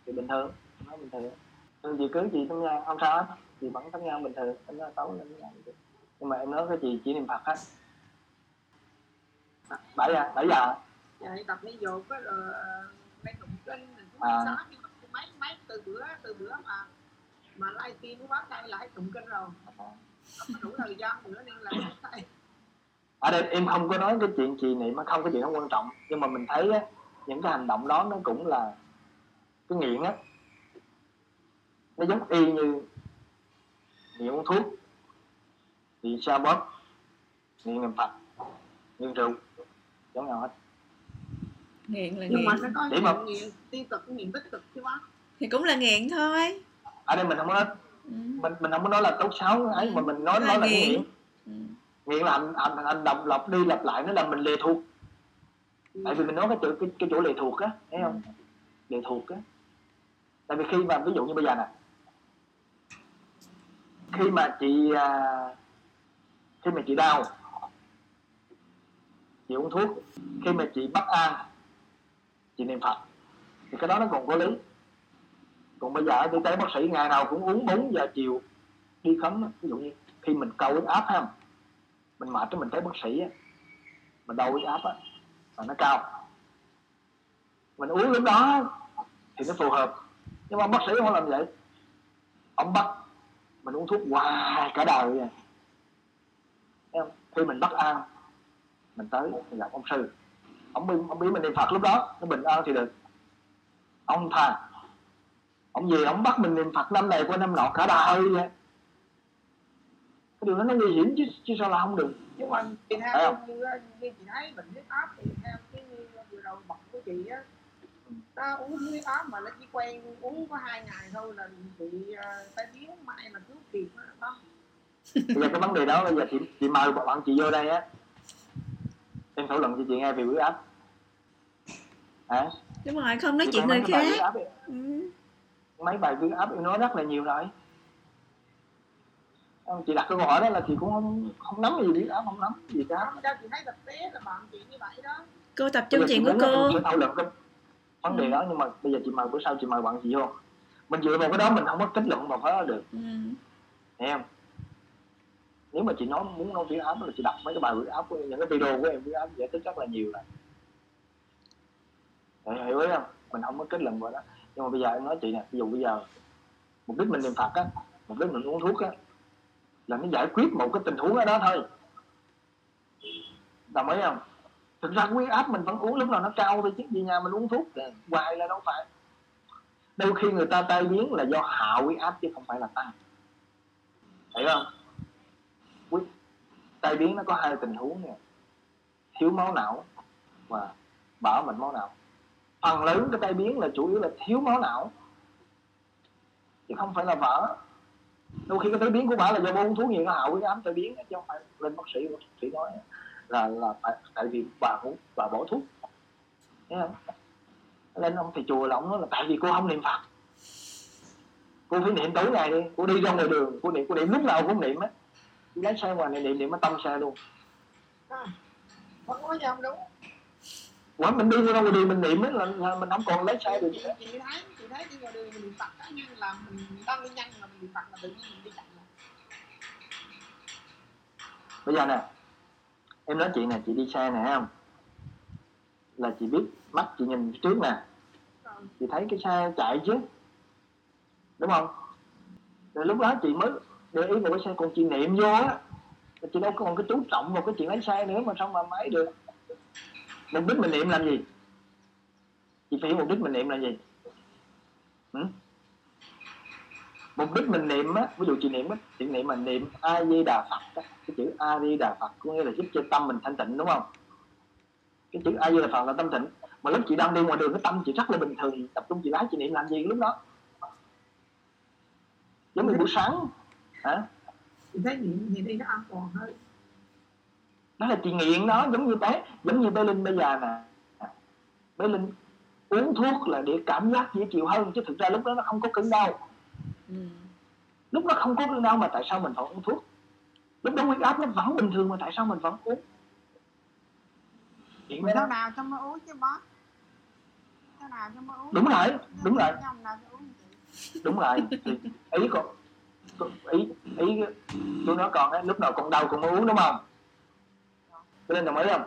chị bình thường, em nói bình thường. Nên chị cứ chị tắm nhang, không sao hết, chị vẫn tắm nhang bình thường, em nói xấu lên nhang bình thường. Nhưng mà em nói cái gì chỉ niệm Phật hết. Bảy giờ, bảy giờ. Dạ, tập đi vô cái rồi lên tụng kinh rồi cũng sáng nhưng mà mấy mấy từ bữa từ bữa mà mà live stream của bác đây lại tụng kinh rồi. Không có đủ thời gian nữa nên là tại. Ở đây em không có nói cái chuyện gì niệm mà không, cái chuyện nó quan trọng, nhưng mà mình thấy á, những cái hành động đó nó cũng là cái nghiện á. Nó giống y như nghiện uống thuốc, thì sao bóp, nghiện niệm Phật, nghiện rượu, giống nhau hết. Nghiện là nghiện. Nó có nghiện, nghiện, nghiện tiêu cực, nghiện tích cực chứ bác. Thì cũng là nghiện thôi. Ở đây mình không có, ừ. mình mình không có nói là tốt xấu ấy, ừ. mà mình nói nói là nghiện. Nghiện, ừ. nghiện là anh anh anh đọc lặp đi lặp lại nó là mình lệ thuộc. Ừ. Tại vì mình nói cái chỗ cái, cái chỗ lệ thuộc á, thấy không? Ừ. Lệ thuộc á. Tại vì khi mà ví dụ như bây giờ nè, khi mà chị à, khi mà chị đau, chị uống thuốc, khi mà chị bất an, chị niệm Phật, thì cái đó nó còn có lý. Còn bây giờ tôi thấy bác sĩ ngày nào cũng uống bốn giờ chiều đi khám. Ví dụ như khi mình cao huyết áp ha, mình mệt chứ mình thấy bác sĩ á, mình đau huyết áp á, mà nó cao, mình uống lúc đó thì nó phù hợp. Nhưng mà bác sĩ không làm vậy, ông bắt mình uống thuốc hoài cả đời vậy. Khi mình bất an, mình tới mình gặp ông sư, ông biết, ông biết mình niệm Phật lúc đó, nó bình an thì được. Ông thà, ông về ông bắt mình niệm Phật năm này qua năm nọ cả đời vậy. Cái điều đó nó nguy hiểm chứ, chứ sao là không được. Nhưng mà chị thấy chị thấy bệnh huyết áp thì theo cái vừa đầu bận của chị á, ta uống huyết áp mà nó chỉ quen uống có hai ngày thôi là bị tai biến, mai mà cứu kịp đó. Bây giờ cái vấn đề đó, bây giờ chị, chị mời bạn chị vô đây á, em thảo luận cho chị nghe về huyết áp. Hả? Đúng rồi, không nói chị chuyện người khác. Ừ. Mấy bài huyết áp em nói rất là nhiều rồi. Chị đặt câu hỏi đó là chị cũng không, không nắm gì huyết áp, không nắm gì cả. Không, chị thấy thực tế là bạn chị như vậy đó. Cô tập trung chuyện của cô. Chị thảo luận cái vấn đề đó, nhưng mà bây giờ chị mời, bữa sau chị mời bạn chị vô. Mình dựa vào cái đó mình không có kết luận vào cái đó được. Ừ. Em. Nếu mà chị nói muốn nói huyết áp là chị đọc mấy cái bài huyết áp, những cái video của em huyết áp giải thích rất là nhiều này. Để hiểu không? Mình không có kết luận vào đó. Nhưng mà bây giờ em nói chị nè, ví dụ bây giờ mục đích mình niệm Phật á, mục đích mình uống thuốc á, là nó giải quyết một cái tình huống ở đó thôi. Đồng ý không? Thực ra huyết áp mình vẫn uống lúc nào nó cao thôi chứ, vì nhà mình uống thuốc hoài là đâu phải. Đôi khi người ta tai biến là do hạ huyết áp chứ không phải là tăng. Hiểu không? Tai biến nó có hai tình huống nè, thiếu máu não và bảo mệnh máu não. Phần lớn cái tai biến là chủ yếu là thiếu máu não. chứ không phải là vợ. Đôi khi cái tai biến của vợ là do bố uống thuốc nhiều, nó hậu cái ám tai biến chứ không phải lên bác sĩ. Bác sĩ nói là là tại, tại vì bà bà bỏ thuốc, thấy không? Lên ông thầy chùa là ông nói là tại vì cô không niệm Phật, cô phải niệm tối ngày đi, cô đi ra ngoài đường cô niệm, cô niệm lúc nào cũng niệm á, lái xe ngoài này niệm niệm nó tâm xe luôn. À, không có gì không đúng. Ủa mình đi ra ngoài đường mình niệm á là, là mình không còn lái xe được. Chị, chị thấy chị thấy đi ngoài đường mình niệm Phật á, nhưng là mình đang đi nhanh mà mình niệm Phật là tự nhiên mình đi chậm rồi. Bây giờ nè, em nói chị nè, chị đi xe nè không? Là chị biết mắt chị nhìn trước nè, chị thấy cái xe chạy chứ, đúng không? Rồi lúc đó chị mới để ý một cái xe, còn chị niệm vô á, chị đâu còn cái chú trọng vào cái chuyện lái xe nữa mà xong mà máy được. Mục đích mình niệm làm gì? Chị phải hiểu mục đích mình niệm là gì? Ừ? Mục đích mình niệm á, ví dụ chị niệm á, chị niệm mà niệm A Di Đà Phật á, cái chữ A Di Đà Phật có nghĩa là giúp cho tâm mình thanh tịnh, đúng không? Cái chữ A Di Đà Phật là tâm tịnh. Mà lúc chị đang đi ngoài đường cái tâm chị rất là bình thường, tập trung chị lái, chị niệm làm gì lúc đó? Giống như buổi sáng hả? Chị thấy niệm gì đi nó an toàn hơn. Đó là chị nghiện nó, giống như bé, giống như bé Linh bây giờ nè. Bé Linh uống thuốc là để cảm giác dễ chịu hơn, chứ thực ra lúc đó nó không có cơn đau. Ừ. Lúc đó không có cơn đau mà tại sao mình phải uống thuốc? Lúc đó huyết áp nó vẫn bình thường mà tại sao mình vẫn uống? Chuyện đó nào cho mới uống chứ bó. Thế nào cho mới uống. Đúng rồi, đúng rồi. Đúng rồi. Ý con ý ý tôi nói con ấy, lúc nào con đau con mới uống, đúng không? Cho nên đồng ý không?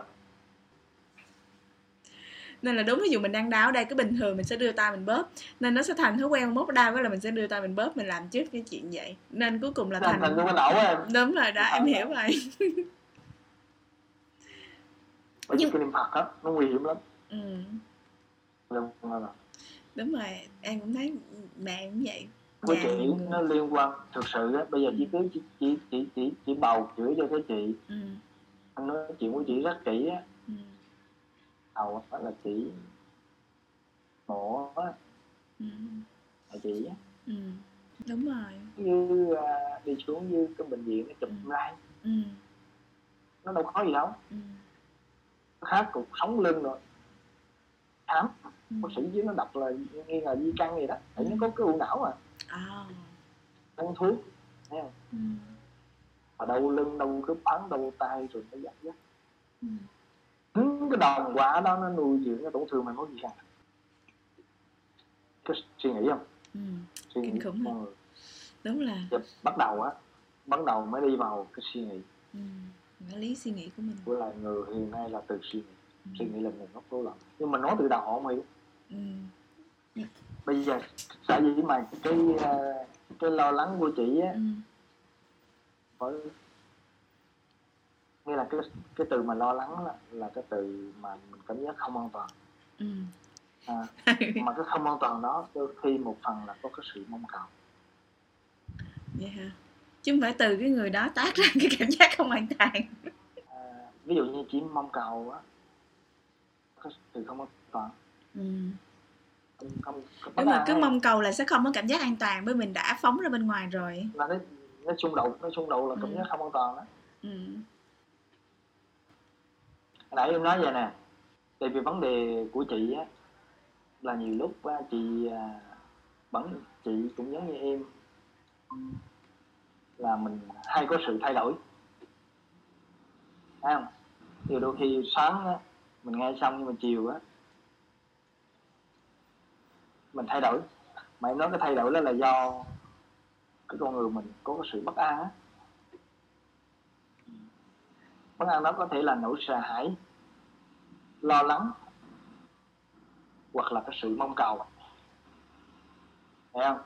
Nên là đúng, ví dụ mình đang đau đây, cái bình thường mình sẽ đưa tay mình bóp, nên nó sẽ thành thói quen, mốt đau là mình sẽ đưa tay mình bóp, mình làm trước cái chuyện vậy, nên cuối cùng là thành thành cái nổ em. Đúng rồi đó, em hiểu rồi. Bởi vì cái niệm Phật đó, nó nguy hiểm lắm. Ừ. Đúng rồi, em cũng thấy mẹ cũng vậy. Với chị người... nó liên quan thực sự á, bây giờ chị cứ chị chị chị chị, chị bầu chữa cho cái chị. Ừ. Anh nói chuyện của chị rất kỹ á. Ừ. Đầu á là chị mổ á. Ừ. Là chị á. Ừ. Đúng rồi. Như à, đi xuống như cái bệnh viện nó chụp ừ. lại. Ừ. Nó đâu có gì đâu. Ừ. Khác cục sống lưng rồi ám ừ. bác sĩ dưới nó đọc là nghi ngờ di căn gì đó, tại ừ. nó có cái u não mà ăn oh. thuốc thấy không ừ. mà đau lưng, đau khớp háng, đau tay rồi nó giảm dứt ừ. cái đồng quả đó nó nuôi dưỡng cái tổn thương mà có gì cả. Cái suy nghĩ không ừ. suy nghĩ khủng không? Ừ. Đúng là và bắt đầu á bắt đầu mới đi vào cái suy nghĩ ừ. cái lý suy nghĩ của mình, của loài người hiện nay là từ suy nghĩ. Ừ. Suy nghĩ là nguồn gốc của lầm, nhưng mà nói từ đầu họ không hiểu. Ừ. Yeah. Bây giờ tại vì mà cái cái lo lắng của chị á, phải ừ. nghĩa là cái cái từ mà lo lắng là, là cái từ mà mình cảm giác không an toàn. Ừ. À, mà cái không an toàn đó đôi khi một phần là có cái sự mong cầu. Vậy yeah. hả? Chứ không phải từ cái người đó tác ra cái cảm giác không an toàn. À, ví dụ như chỉ mong cầu á, từ không an toàn. Ừ. Không, không, không đúng rồi, cứ hay. Mong cầu là sẽ không có cảm giác an toàn, bởi mình đã phóng ra bên ngoài rồi. Là nó nó xung đột, nó xung đột là cảm giác ừ. không an toàn đó. Ừ. Nãy em nói vậy nè, tại vì vấn đề của chị á là nhiều lúc á, chị vẫn chị cũng giống như em. Là mình hay có sự thay đổi, thấy không? Nhiều đôi khi sáng á, mình nghe xong nhưng mà chiều á mình thay đổi. Mà em nói cái thay đổi đó là do cái con người mình có cái sự bất an á. Bất an đó có thể là nỗi sợ hãi, lo lắng, hoặc là cái sự mong cầu, thấy không?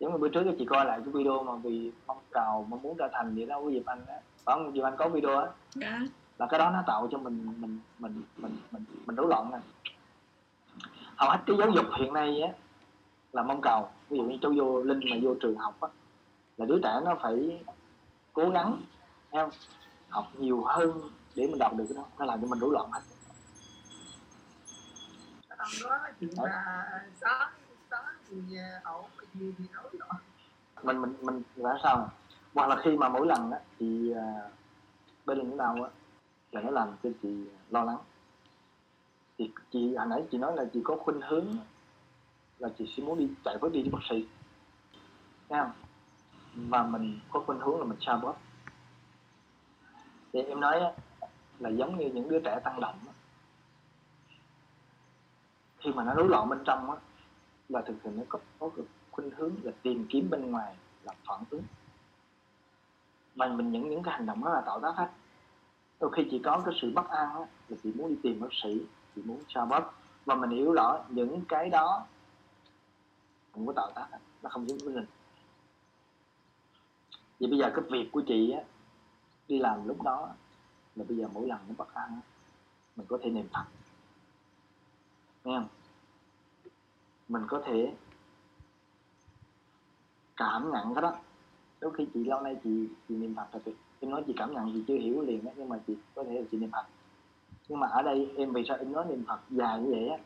Giống như bữa trước chị coi lại cái video mà vì mong cầu mong muốn trở thành vậy đó của Diệp Anh á, phải không? Diệp Anh có video á, yeah. là cái đó nó tạo cho mình mình mình mình mình mình rối loạn nè. Hầu hết cái giáo dục hiện nay á là mong cầu. Ví dụ như cháu vô Linh mà vô trường học á là đứa trẻ nó phải cố gắng, thấy không? Học nhiều hơn để mình đọc được cái đó, nó làm cho mình rối loạn hết. Đó, đó, thì ổn nhiều gì nói rồi. Mình mình mình đã xong. Hoặc là khi mà mỗi lần á thì bên lãnh đạo á là nó làm cho chị lo lắng. Thì chị hồi nãy chị nói là chị có khuynh hướng là chị sẽ muốn đi chạy với đi với bác sĩ, thấy không? Và mình có khuynh hướng là mình sao bóp. Thì em nói á, là giống như những đứa trẻ tăng động á, khi mà nó rối loạn bên trong á, là thường thường nó có, có khuynh hướng là tìm kiếm bên ngoài là phản ứng. Mà mình những những cái hành động đó là tạo tác hết. Đôi khi chỉ có cái sự bất an á, là chị muốn đi tìm bác sĩ, chị muốn sao bóp. Và mình hiểu rõ những cái đó cũng có tạo tác, nó không giống với mình. Vậy bây giờ cái việc của chị á, đi làm lúc đó là bây giờ mỗi lần nó bất an, mình có thể niệm Phật, nghe không? Mình có thể cảm nhận cái đó. Đôi khi chị lâu nay chị, chị niệm Phật thật, em nói chị cảm nhận chị chưa hiểu liền á, nhưng mà chị có thể là chị niệm Phật. Nhưng mà ở đây em vì sao em nói niệm Phật dài như vậy á,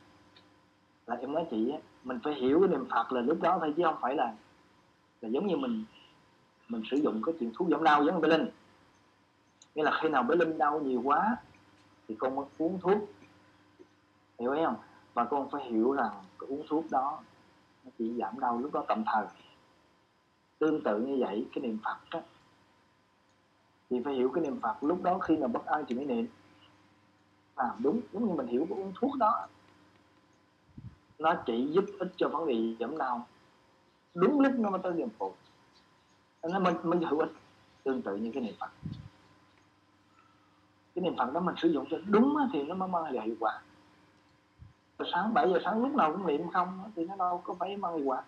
là em nói chị á, mình phải hiểu cái niệm Phật là lúc đó thôi, chứ không phải là là giống như mình mình sử dụng cái chuyện thuốc giảm đau giống như Bê Linh. Nghĩa là khi nào Bê Linh đau nhiều quá thì con mới uống thuốc, hiểu ấy không? Và con phải hiểu rằng cái uống thuốc đó nó chỉ giảm đau lúc đó tạm thời. Tương tự như vậy, cái niệm Phật á, thì phải hiểu cái niệm Phật lúc đó khi nào bất an thì mới niệm. À đúng, đúng như mình hiểu cái uống thuốc đó, nó chỉ giúp ích cho vấn đề giảm đau đúng lúc nó mới tới niệm Phật, nó mới, mới hữu ích. Tương tự như cái niệm Phật, cái niệm Phật đó mình sử dụng cho đúng thì nó mới mang lại hiệu quả. Sáng bảy giờ sáng lúc nào cũng niệm không thì nó đâu có phải mang hiệu quả.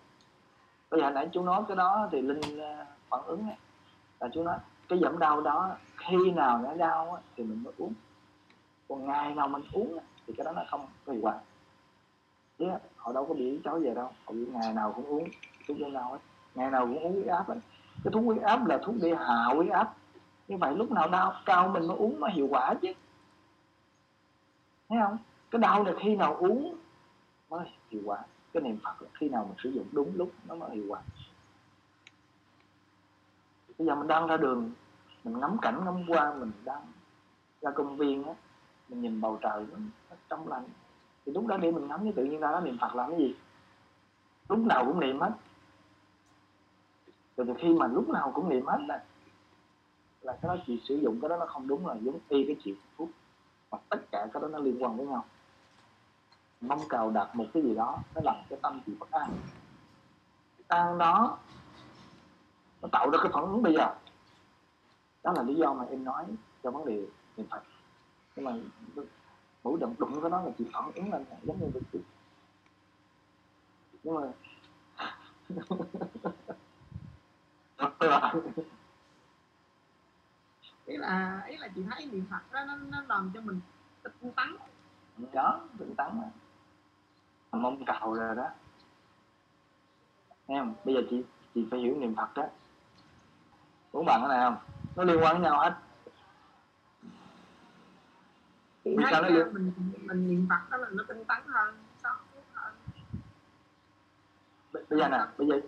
Bây giờ hồi nãy chú nói cái đó thì Linh phản ứng ấy, là chú nói cái giảm đau đó khi nào nó đau thì mình mới uống, còn ngày nào mình uống thì cái đó nó không có hiệu quả. Chứ họ đâu có bị cháu về đâu, họ ngày nào cũng uống thuốc giảm đau ấy, ngày nào cũng uống huyết áp ấy. Cái thuốc huyết áp là thuốc để hạ huyết áp. Như vậy lúc nào đau cao mình mới uống mới hiệu quả chứ, thấy không? Cái đau là khi nào uống mới hiệu quả. Cái niệm Phật là khi nào mình sử dụng đúng lúc nó mới hiệu quả. Bây giờ mình đang ra đường, mình ngắm cảnh ngắm qua, mình đang ra công viên á, mình nhìn bầu trời nó trong lành, thì lúc đó để mình ngắm với tự nhiên ra đó niệm Phật làm cái gì? Lúc nào cũng niệm hết. Rồi từ khi mà lúc nào cũng niệm hết là là cái đó chị sử dụng cái đó nó không đúng, là giống y cái chuyện thuốc, mà tất cả cái đó nó liên quan với nhau. Mong cầu đạt một cái gì đó, nó làm cái tâm chị bất an. An đó nó tạo ra cái phản ứng bây giờ. Đó là lý do mà em nói cho vấn đề niệm Phật. Nhưng mà mỗi lần đụng cái đó là chị phản ứng lên giống như vậy chị. Nhưng mà ý là ý là chị thấy niệm Phật đó nó nó làm cho mình tinh tấn, đó tinh tấn mà mong cầu rồi đó, em. Bây giờ chị chị phải hiểu niệm Phật đó, đúng bạn cái này không? Nó liên quan với nhau hết. Chị vì thấy liên... mình mình niệm Phật đó là nó tinh tấn hơn, sao hơn. B- bây giờ nè, bây giờ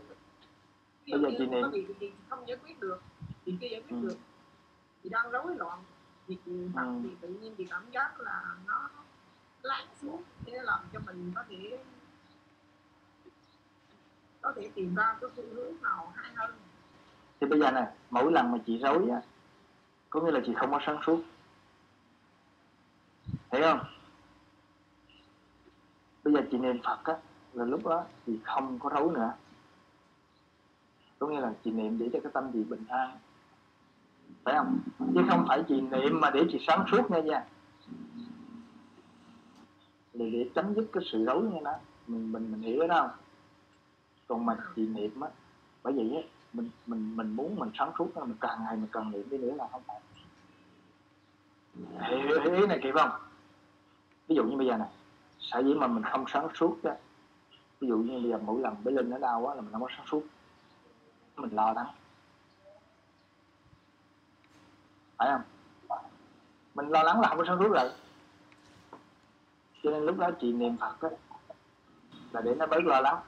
bây giờ chị niệm thì chị không giải quyết được, chị chưa giải quyết ừ. được. Chị đang rối loạn, chị Phật ừ. thì tự nhiên chị cảm giác là nó lắng xuống, thế làm cho mình có thể có thể tìm ra cái phương hướng nào hay hơn. Thì bây giờ nè, mỗi lần mà chị rối á, có nghĩa là chị không có sáng suốt, thấy không? Bây giờ chị niệm Phật á, là lúc đó chị không có rối nữa, có nghĩa là chị niệm để cho cái tâm chị bình an, phải không? Chứ không phải chị niệm mà để chị sáng suốt nghe nha, để, để chấm dứt cái sự rối nghe đó. Mình mình mình hiểu cái đó không? Còn mà chị niệm á, bởi vậy á, mình mình mình muốn mình sáng suốt đó, mình càng ngày mình càng niệm đi nữa là không phải. Hiểu ý này kịp không? Ví dụ như bây giờ này, sở dĩ mà mình không sáng suốt đó, ví dụ như bây giờ mỗi lần Bé Linh nó đau quá là mình không có sáng suốt, mình lo lắng, phải không? Mình lo lắng là không có sáng suốt rồi. Cho nên lúc đó chị niệm Phật á, là để nó bớt lo lắng.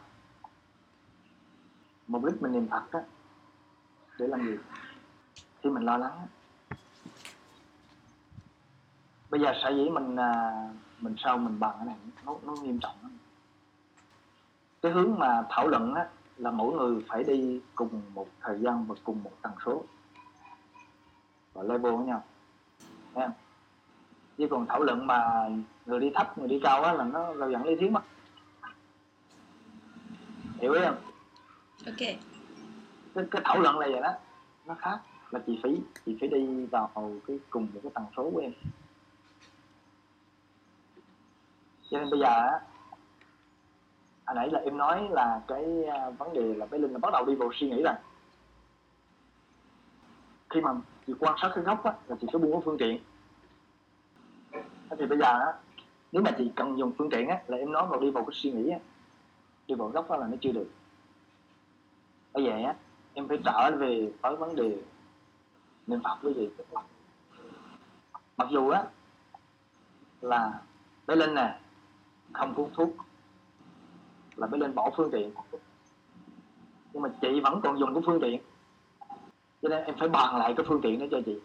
Mục đích mình niệm Phật á, để làm gì? Khi mình lo lắng. Bây giờ sở dĩ mình mình sau mình bằng cái này nó, nó nghiêm trọng lắm. Cái hướng mà thảo luận á, là mỗi người phải đi cùng một thời gian và cùng một tần số và level với nhau. Thấy không? Chứ còn thảo luận mà người đi thấp, người đi cao á, là nó rao dẫn lý thuyết mất. Hiểu ý không? Ok. Cái, cái thảo luận là vậy đó. Nó khác. Là chị phải, chị phải đi vào cái cùng một cái tần số của em. Cho nên bây giờ á, hồi nãy là em nói là cái vấn đề là bé Linh là bắt đầu đi vào suy nghĩ là khi mà chị quan sát cái góc á, là chị phải buông cái phương tiện. Thì bây giờ á, nếu mà chị cần dùng phương tiện á, là em nói vào đi vào cái suy nghĩ á, đi vào góc đó là nó chưa được. Ở vậy á, em phải trở về với vấn đề niệm Phật với gì. Mặc dù á, là bé Linh nè, không uống thuốc, là bé Linh bỏ phương tiện, nhưng mà chị vẫn còn dùng cái phương tiện. Cho nên em phải bàn lại cái phương tiện đó cho chị.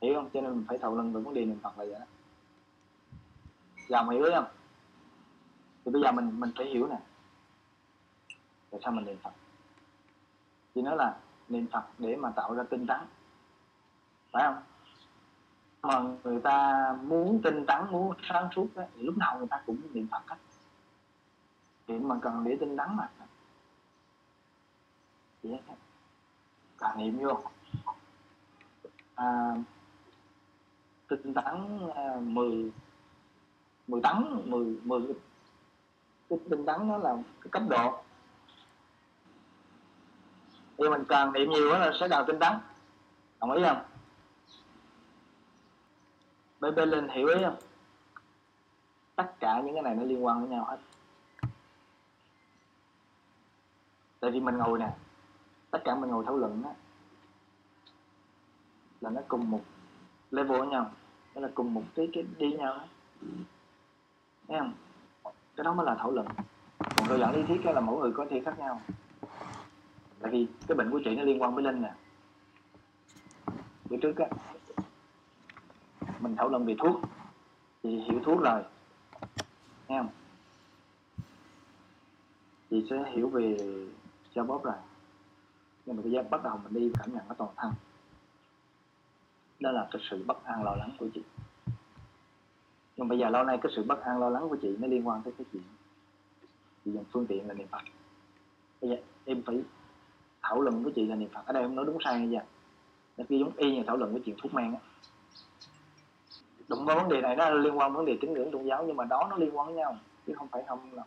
Hiểu không? Cho nên mình phải thảo luận về vấn đề niệm Phật là vậy đó. Giờ mình hiểu không? Thì bây giờ mình mình phải hiểu nè, tại sao mình niệm Phật. Chị nói là niệm Phật để mà tạo ra tinh tấn, phải không? Mà người ta muốn tinh tấn, muốn sáng suốt đó, thì lúc nào người ta cũng niệm Phật hết. Niệm mà cần để tinh tấn mà. Chị hết. Càng niệm vô à, tinh tấn mười mười tấn mười mười, cái tinh tấn nó là cái cấp độ. Thì mình càng niệm nhiều đó là sẽ đào tinh tấn. Đồng ý không? Bên bên Linh hiểu ý không? Tất cả những cái này nó liên quan với nhau hết. Tại vì mình ngồi nè, tất cả mình ngồi thảo luận đó, là nó cùng một level với nhau, nó là cùng một cái, cái đi với nhau đó. Thấy không? Cái đó mới là thảo luận. Còn rao dẫn lý thuyết là mỗi người có thể khác nhau. Tại vì cái bệnh của chị nó liên quan với Linh nè. Bữa trước á, mình thảo luận về thuốc, chị hiểu thuốc rồi. Thấy không? Chị sẽ hiểu về xoa bóp rồi. Nhưng mà bây giờ bắt đầu mình đi cảm nhận cái toàn thân. Đó là cái sự bất an lo lắng của chị. Nhưng bây giờ lâu nay cái sự bất an lo lắng của chị nó liên quan tới cái chuyện chị dùng phương tiện là niệm Phật. Bây giờ em phải thảo luận với chị là niệm Phật. Ở đây em nói đúng sai nha. Nó kia giống y như thảo luận với chuyện thuốc men á. Đụng vào vấn đề này nó liên quan vấn đề tín ngưỡng tôn giáo, nhưng mà đó nó liên quan với nhau chứ không phải không là.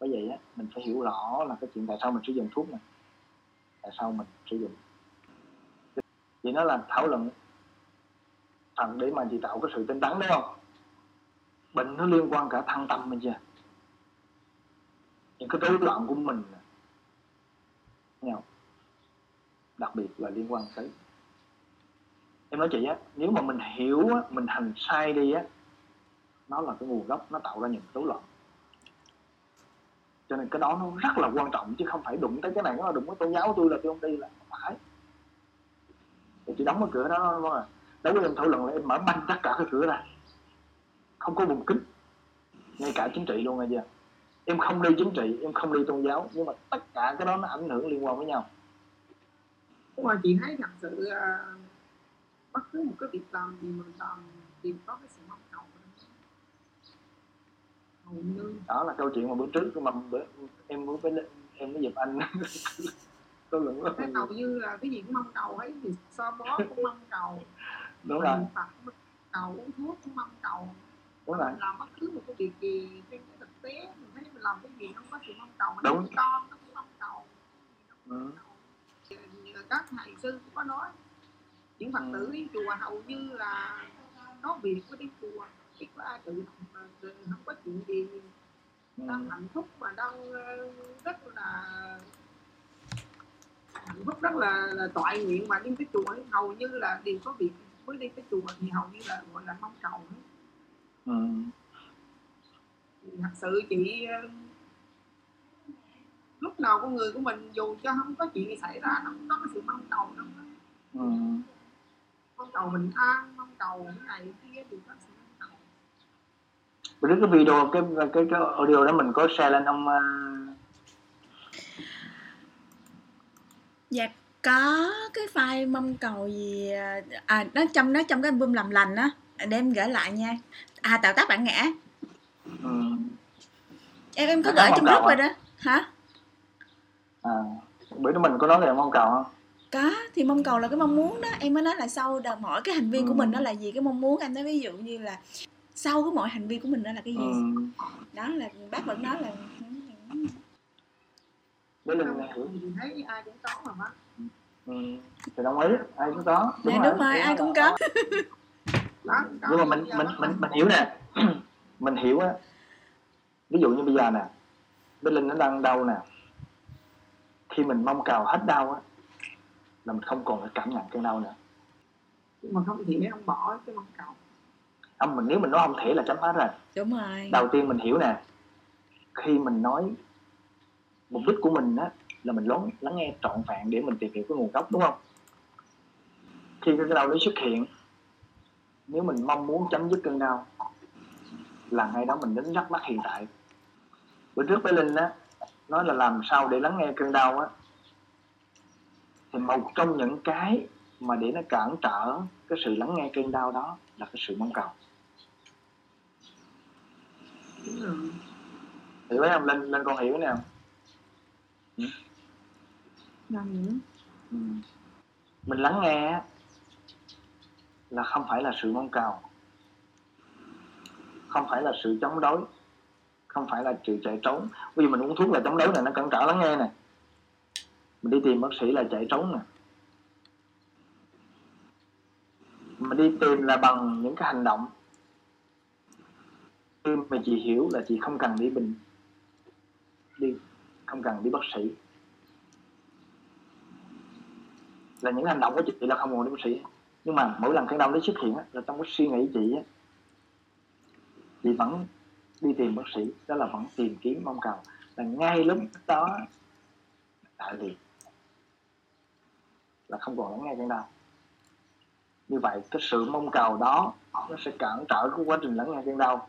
Bởi vậy á, mình phải hiểu rõ là cái chuyện tại sao mình sử dụng thuốc này, tại sao mình sử dụng. Chị nói là thảo luận phần để mà chị tạo cái sự tinh tấn, đúng không? Bệnh nó liên quan cả thân tâm mình chưa? Những cái rối loạn của mình nhau, đặc biệt là liên quan tới. Em nói chị á, nếu mà mình hiểu á, mình hành sai đi á, nó là cái nguồn gốc, nó tạo ra những rối loạn. Cho nên cái đó nó rất là quan trọng, chứ không phải đụng tới cái này nó đụng tới tôn giáo tôi là tôi không đi là không phải. Thì chị đóng cái cửa đó, đúng không ạ? Đối với em thảo luận là em mở banh tất cả cái cửa ra, không có vùng kín, ngay cả chính trị luôn nghe chưa? Em không đi chính trị, em không đi tôn giáo, nhưng mà tất cả cái đó nó ảnh hưởng liên quan với nhau. Nhưng mà chị thấy thật sự uh, bất cứ một cái việc làm gì mình làm thì có cái sự mong cầu hầu như. Đó là câu chuyện mà bữa trước mà bữa, em muốn với em mới dịp anh. Tôi luận là hầu như là cái gì cũng mong cầu ấy, thì so bó cũng mong cầu, đúng rồi, Phật cũng cầu, uống thuốc cũng mong cầu, đúng rồi. Mình làm bất cứ một cái việc gì trên cái thực tế mình thấy mình làm cái gì không có sự mong cầu, mình đúng. Con nó cũng mong cầu, ừ. Các thầy sư cũng có nói những Phật tử đi chùa hầu như là có việc có đi chùa, ít có ai tự động, không có chuyện gì đang ừ. hạnh phúc mà đang rất là hạnh phúc, rất là, là toại nguyện, mà đi tới chùa ấy, hầu như là đều có việc mới đi tới chùa thì hầu như là gọi là mong cầu ấy. Ừ. Thật sự chị lúc nào con người của mình dù cho không có chuyện gì xảy ra nó cũng có cái sự mong cầu trong đó. Ừ. Mong cầu bình an, mong cầu cái này kia thì có sự mong cầu. Bữa trước cái video cái cái cái audio đó mình có share lên không? Dạ có cái file mong cầu gì à, nó trong nó trong cái album làm lành á, để em gửi lại nha. À Tạo Tác Bản Ngã. Ừ. Em em có gửi trong group rồi đó. Hả? À, bữa đó mình có nói về mong cầu không? Có, thì mong cầu là cái mong muốn đó. Em mới nói là sau đợt mỗi cái hành vi ừ. của mình đó là gì, cái mong muốn. Anh nói ví dụ như là sau cái mỗi hành vi của mình đó là cái gì. Ừ. Đó là bác vẫn nói là đó là thấy ai cũng có mà bác. Ừ. Thì đồng ý, ai cũng có. Đúng dạ, rồi. Đúng rồi, ai cũng có. Đó, nhưng mà mình mình mình mình hiểu nè. Mình hiểu á. Ví dụ như bây giờ nè, Bích Linh nó đang đau nè. Khi mình mong cầu hết đau á là mình không còn phải cảm nhận cơn đau nữa. Nhưng mà không thể không bỏ cái mong cầu. Không, mình nếu mình nói không thể là chấm hết rồi. Đúng rồi. Đầu tiên mình hiểu nè, khi mình nói mục đích của mình á là mình lắng lắng nghe trọn vẹn để mình tìm hiểu cái nguồn gốc, đúng không? Khi cái đau nó xuất hiện, nếu mình mong muốn chấm dứt cơn đau là ngay đó mình đến rất mắt hiện tại. Bữa trước với Linh á nói là làm sao để lắng nghe cơn đau á, thì một trong những cái mà để nó cản trở cái sự lắng nghe cơn đau đó là cái sự mong cầu. Ừ. Hiểu không Linh? Linh con hiểu thế nào? Ừ. Ừ. Mình lắng nghe là không phải là sự mong cầu, không phải là sự chống đối, không phải là sự chạy trốn. Bây giờ mình uống thuốc là chống đối này, nó cản trở lắng nghe này. Mình đi tìm bác sĩ là chạy trốn nè. Mình đi tìm là bằng những cái hành động. Khi mà chị hiểu là chị không cần đi bình đi, không cần đi bác sĩ, là những hành động của chị là không cần đi bác sĩ. Nhưng mà mỗi lần cơn đau nó xuất hiện là trong cái suy nghĩ chị, chị vẫn đi tìm bác sĩ, đó là vẫn tìm kiếm mong cầu. Là ngay lúc đó tại vì là không còn lắng nghe cơn đau. Như vậy cái sự mong cầu đó nó sẽ cản trở cái quá trình lắng nghe cơn đau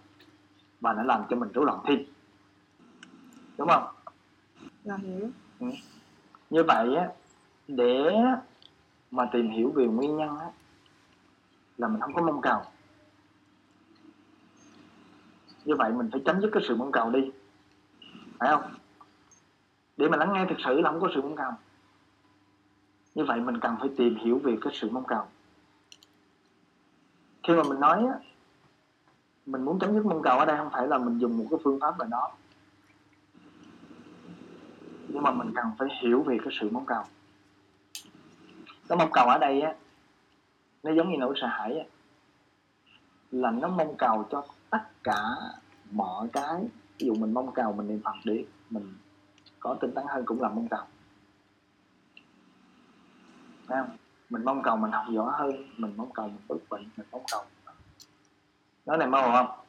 và nó làm cho mình rối loạn thi, đúng không? Dạ hiểu. Ừ. Như vậy á, để mà tìm hiểu về nguyên nhân á là mình không có mong cầu. Như vậy mình phải chấm dứt cái sự mong cầu đi, phải không? Để mà lắng nghe thực sự là không có sự mong cầu. Như vậy mình cần phải tìm hiểu về cái sự mong cầu. Khi mà mình nói á, mình muốn chấm dứt mong cầu ở đây không phải là mình dùng một cái phương pháp nào đó, nhưng mà mình cần phải hiểu về cái sự mong cầu. Cái mong cầu ở đây á, nó giống như nỗi sợ hãi á, là nó mong cầu cho tất cả mọi cái. Ví dụ mình mong cầu mình niệm Phật để mình có tinh tấn hơn cũng là mong cầu, thấy không? Mình mong cầu mình học giỏi hơn, mình mong cầu mình bớt bệnh, mình mong cầu. Nói này mơ hồ không?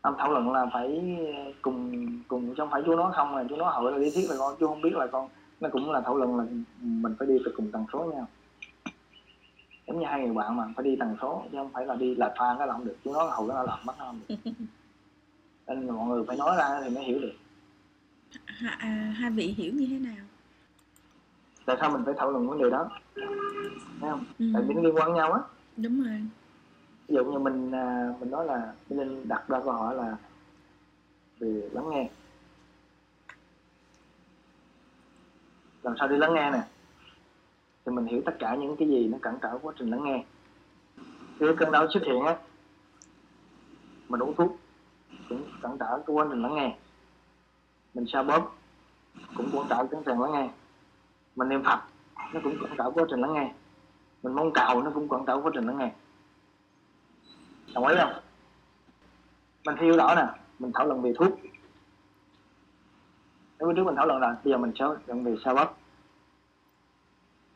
Ông thảo luận là phải cùng cùng trong phải chú nói không là chú nói hỏi là lý thuyết là con chú không biết là con, nó cũng là thảo luận là mình phải đi phải cùng tần số nhau. Giống như hai người bạn mà phải đi tần số chứ không phải là đi lệch pha cái là không được. Chú nói là hầu nó làm bắt nó không được. Nên mọi người phải nói ra thì mới hiểu được. H- à, hai vị hiểu như thế nào? Tại sao mình phải thảo luận vấn đề đó? Thấy không? Ừ. Tại vì nó liên quan với nhau á. Đúng rồi. Ví dụ như mình mình nói là mình đặt ra câu hỏi là về lắng nghe. Làm sao đi lắng nghe nè? Thì mình hiểu tất cả những cái gì nó cản trở quá trình lắng nghe. Khi cơn đau xuất hiện á, mình uống thuốc cũng cản trở cái quá trình lắng nghe. Mình xoa bóp cũng cản trở cái quá trình lắng nghe. Mình niệm Phật nó cũng cản trở quá trình lắng nghe. Mình mong cầu nó cũng cản trở quá trình lắng nghe. Đồng ý không? Mình hiểu rõ nè, mình thảo luận về thuốc. Nếu bữa trước mình thảo luận là bây giờ mình sẽ thảo luận về xoa bóp.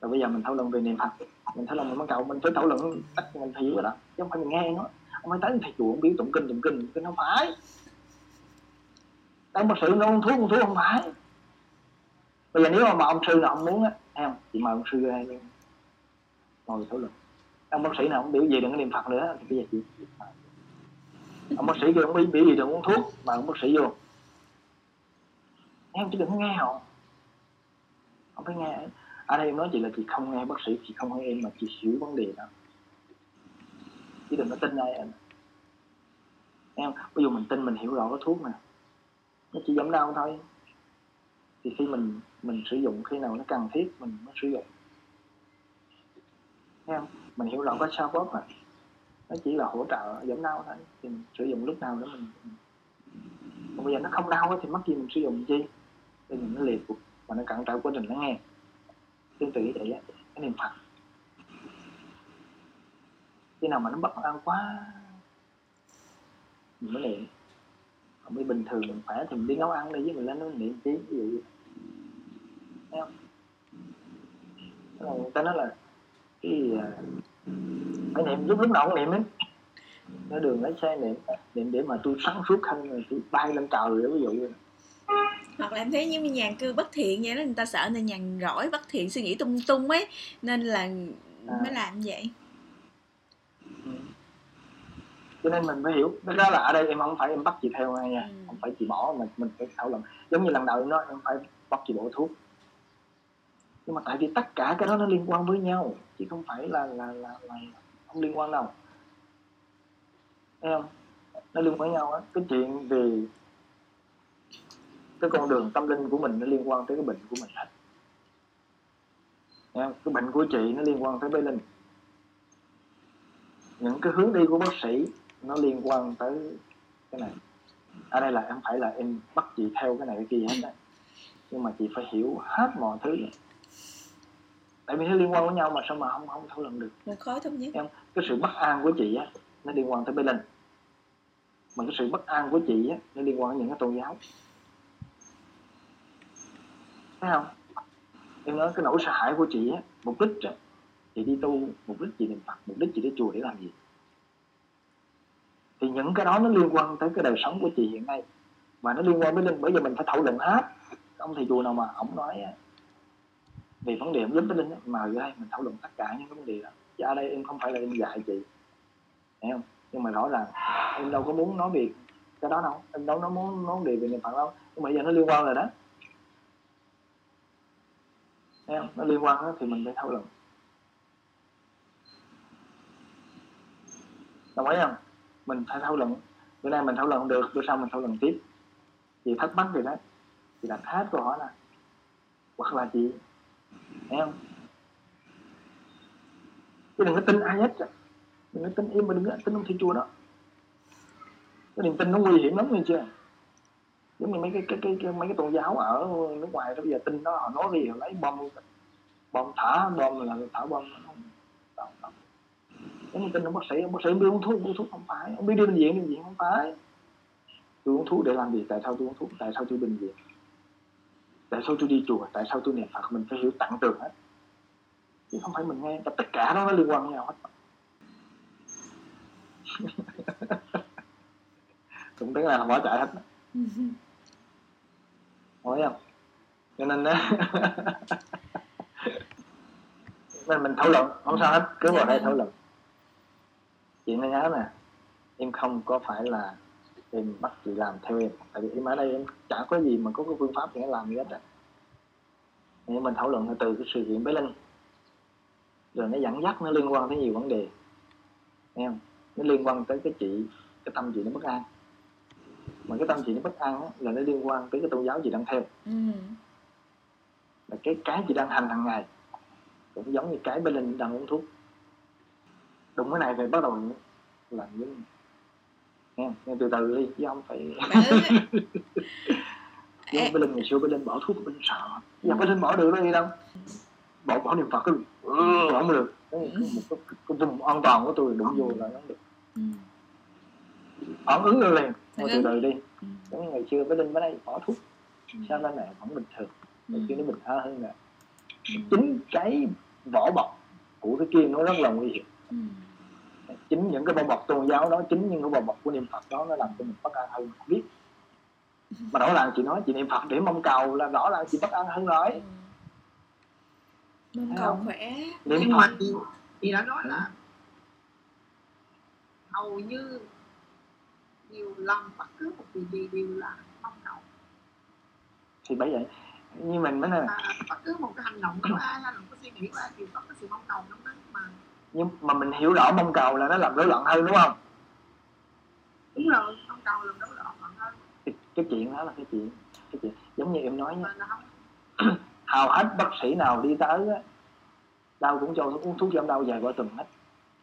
Rồi bây giờ mình thảo luận về niệm Phật, mình thảo luận về mong cầu, mình phải thảo luận tất cả mình phải hiểu rồi đó. Chứ không phải mình nghe nó, không phải tới thầy chùa không biết tụng kinh tụng kinh, kinh không phải. Ông bác sĩ nó uống thuốc, uống thuốc không phải. Bây giờ nếu mà, mà ông sư nào ông muốn á, em chị mời ông sư ra đây ngồi thảo luận. Ông bác sĩ nào không biểu gì đừng có niệm Phật nữa thì bây giờ chị, chị ông bác sĩ kêu không biểu gì đừng uống thuốc mà ông bác sĩ vô. Em chỉ đừng nghe họ, không phải nghe. Anh em nói chị là chị không nghe bác sĩ, chị không nghe em mà chị hiểu vấn đề đó. Chứ đừng có tin ai em. Em, ví dụ mình tin mình hiểu rõ cái thuốc nè, nó chỉ giảm đau thôi. Thì khi mình mình sử dụng khi nào nó cần thiết mình mới sử dụng. Thấy không? Mình hiểu rõ cái sao bóp mà nó chỉ là hỗ trợ giảm đau thôi. Thì mình sử dụng lúc nào đó mình. Còn bây giờ nó không đau thì mắc gì mình sử dụng chi? Thì mình nó liệt và nó cản trở quá trình nó nghe. Tương tự như vậy á, cái niệm Phật. Khi nào mà nó bất an quá mình mới niệm. Còn mới bình thường mình khỏe thì mình đi nấu ăn đi với mình lên nó niệm tiếng ví dụ. Thấy không? Thế là người ta nói là cái phải niệm lúc lúc nào cũng niệm ấy. Nó đường lấy xe niệm, niệm để mà tôi sáng suốt hơn rồi tôi bay lên trời rồi ví dụ như. Hoặc là em thấy như nhàn cư bất thiện vậy đó, người ta sợ nên nhàn rỗi bất thiện suy nghĩ tung tung ấy nên là à. Mới làm vậy. Ừ. Cho nên mình phải hiểu cái đó là ở đây em không phải em bắt chị theo ai nha, ừ. Không phải chị bỏ mình mình phải thảo luận. Giống như lần đầu em nói em phải bắt chị bỏ thuốc. Nhưng mà tại vì tất cả cái đó nó liên quan với nhau chứ không phải là là là, là không liên quan đâu. Em nó liên quan với nhau á, cái chuyện về cái con đường tâm linh của mình nó liên quan tới cái bệnh của mình hết. Cái bệnh của chị nó liên quan tới bế linh. Những cái hướng đi của bác sĩ nó liên quan tới cái này. Ở đây là em phải là em bắt chị theo cái này cái kia hết đấy. Nhưng mà chị phải hiểu hết mọi thứ. Tại vì nó liên quan với nhau mà sao mà không không thảo luận được. Mình khó thống nhất. Em, cái sự bất an của chị á nó liên quan tới bế linh. Mà cái sự bất an của chị á nó liên quan đến những cái tôn giáo. Thấy không? Em nói cái nỗi sợ hãi của chị á, mục đích á, chị đi tu, mục đích chị niệm Phật, mục đích chị đi chùa để làm gì? Thì những cái đó nó liên quan tới cái đời sống của chị hiện nay. Và nó liên quan với Linh, bởi vì mình phải thảo luận hết. Ông thầy chùa nào mà ổng nói á, về vấn đề ổng giúp với Linh á, mà ở đây mình thảo luận tất cả những vấn đề đó. Chứ ở đây em không phải là em dạy chị, hiểu không? Nhưng mà rõ ràng em đâu có muốn nói về cái đó đâu, em đâu có muốn nói về niệm Phật đâu. Nhưng mà giờ nó liên quan rồi đó. Không? Nó liên quan đó, thì mình phải thảo luận. Đồng ý không? Mình phải thảo luận. Bữa nay mình thảo luận được, bữa sau mình thảo luận tiếp. Chị thắc mắc gì đó, chị đặt hết câu hỏi nè. Hoặc là chị, thấy không? Chứ đừng có tin ai hết. Đừng có tin im, đừng có tin ông thầy chùa đó. Cái niềm tin nó nguy hiểm lắm nghe chưa? Giống như mấy cái, cái, cái, cái, mấy cái tôn giáo ở nước ngoài đó, bây giờ tin đó, họ nói gì, họ lấy bom, bom thả, bom là thả bom. Không, không. Giống như tin ông bác sĩ, ông bác sĩ biết uống thuốc, uống thuốc không phải, ông biết đi bệnh viện, đi bệnh viện không phải. Tôi uống thuốc để làm gì, tại sao tôi uống thuốc, tại sao tôi bệnh viện, tại sao tôi đi chùa, tại sao tôi niệm Phật, mình phải hiểu tận tường hết. Chứ không phải mình nghe, tất cả đó nó liên quan với nhau hết. Cũng tức là bỏ chạy hết. Hỏi không? Cho nên đó nên mình thảo luận, không sao hết, cứ vào đây thảo luận. Chị nên nhớ nè, em không có phải là em bắt chị làm theo em. Tại vì em ở đây em chả có gì mà có cái phương pháp để làm gì hết á. Nhưng mình thảo luận từ cái sự kiện bế linh. Rồi nó dẫn dắt, nó liên quan tới nhiều vấn đề. Nghe không? Nó liên quan tới cái chị, cái tâm chị nó bất an. Mà cái tâm chị nó bất an đó, là nó liên quan tới cái tôn giáo chị đang theo. Ừ. Là cái cái chị đang hành hàng ngày cũng giống như cái bên Linh đang uống thuốc. Đúng cái này về bắt đầu làm như nghe, nghe từ từ đi chứ không phải. Chứ bên Linh ngày xưa bên Linh bỏ thuốc bên sợ, giờ bên Linh bỏ được nó đi đâu? Bỏ bỏ niệm Phật cứ ừ, không được. Cái, một cái, cái vùng an toàn của tôi đụng vô là nó được. Ừ. Phản ứng lên liền, ngồi từ từ đi. Giống như ngày xưa với Linh với đây bỏ thuốc, sao lên này vẫn bình thường, ngày xưa nó bình thơ hơn nè. Chính cái vỏ bọc của cái kia nó rất là nguy hiểm. Chính những cái vỏ bọc tôn giáo đó, chính những cái vỏ bọc của niệm Phật đó nó làm cho mình bất an hơn, không biết. Mà rõ ràng chị nói chị niệm Phật để mong cầu là rõ ràng chị bất an hơn rồi. Mong cầu khỏe. Nhưng mà chị, chị đã nói là hầu như điều làm bất cứ một điều gì đều là mong cầu. Thì bởi vậy như mình mới là bất cứ một cái hành động của ai, hành động có suy nghĩ của ai đều có cái sự mong cầu trong đó mà. Nhưng mà mình hiểu rõ mong cầu là nó làm rối loạn hơn đúng không? Đúng rồi, mong cầu làm rối loạn hơn. Cái, cái chuyện đó là cái chuyện, cái chuyện giống như em nói nha. Hầu hết bác sĩ nào đi tới á, đau cũng cho uống thuốc giảm đau dài qua tuần hết.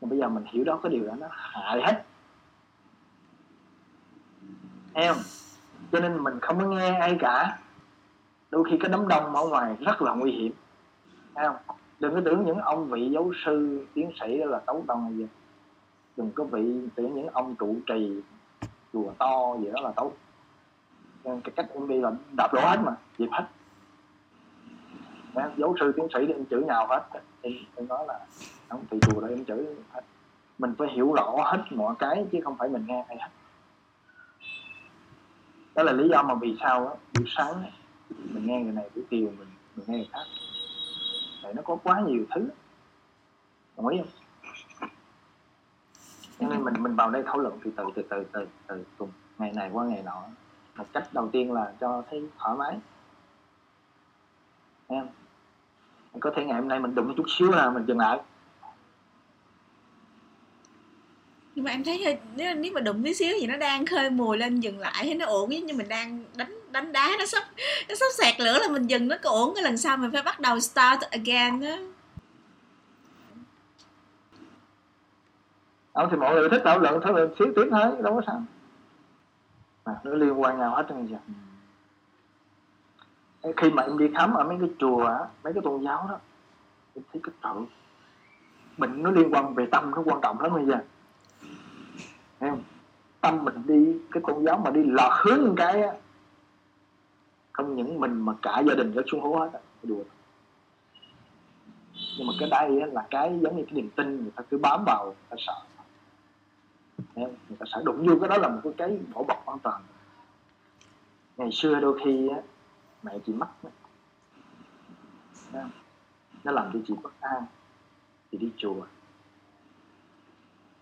Mà bây giờ mình hiểu đó cái điều đó nó hại hết. Em, cho nên mình không có nghe ai cả. Đôi khi cái đám đông ở ngoài rất là nguy hiểm. Thấy không? Đừng có tưởng những ông vị giáo sư, tiến sĩ đó là tấu tần gì. Đừng có vị tưởng những ông trụ trì chùa to gì đó là tấu. Nên cái cách em đi là đạp đổ hết mà, dịp hết. Nên giáo sư, tiến sĩ thì em chửi nhào hết. Em, em nói là ông tùy chùa đó em chửi hết. Mình phải hiểu rõ hết mọi cái chứ không phải mình nghe hay hết. Đó là lý do mà vì sao á, buổi sáng á, mình nghe người này, buổi chiều mình, mình nghe người khác. Tại nó có quá nhiều thứ. Đồng ý không? Cho nên mình mình vào đây thảo luận từ từ từ từ từ từ cùng ngày này qua ngày nọ. Một cách đầu tiên là cho thấy thoải mái. Em có thể ngày hôm nay mình đụng một chút xíu là mình dừng lại. Nhưng mà em thấy nếu, nếu mà đụng tí xíu thì nó đang khơi mùi lên dừng lại thấy nó ổn, nhưng mình đang đánh đánh đá nó sắp nó sắp sạc lửa là mình dừng nó có ổn, cái lần sau mình phải bắt đầu start again đó. Không thì mọi người thích thảo luận thảo luận xíu tiếp thôi, đâu có sao. Mà nó liên quan nhau hết trơn vậy. Khi mà em đi khám ở mấy cái chùa, mấy cái tôn giáo đó, em thấy cái tự bệnh nó liên quan về tâm nó quan trọng lắm bây giờ. Em, tâm mình đi cái tôn giáo mà đi lọt hướng cái á, không những mình mà cả gia đình nó xuống hố hết á, đùa. Nhưng mà cái đây á, là cái giống như cái niềm tin người ta cứ bám vào, người ta sợ. Em, người ta sợ đụng vô cái đó là một cái vỏ bọc an toàn. Ngày xưa đôi khi á, mẹ chị mất đó. Em, nó làm cho chị bất an, chị đi chùa,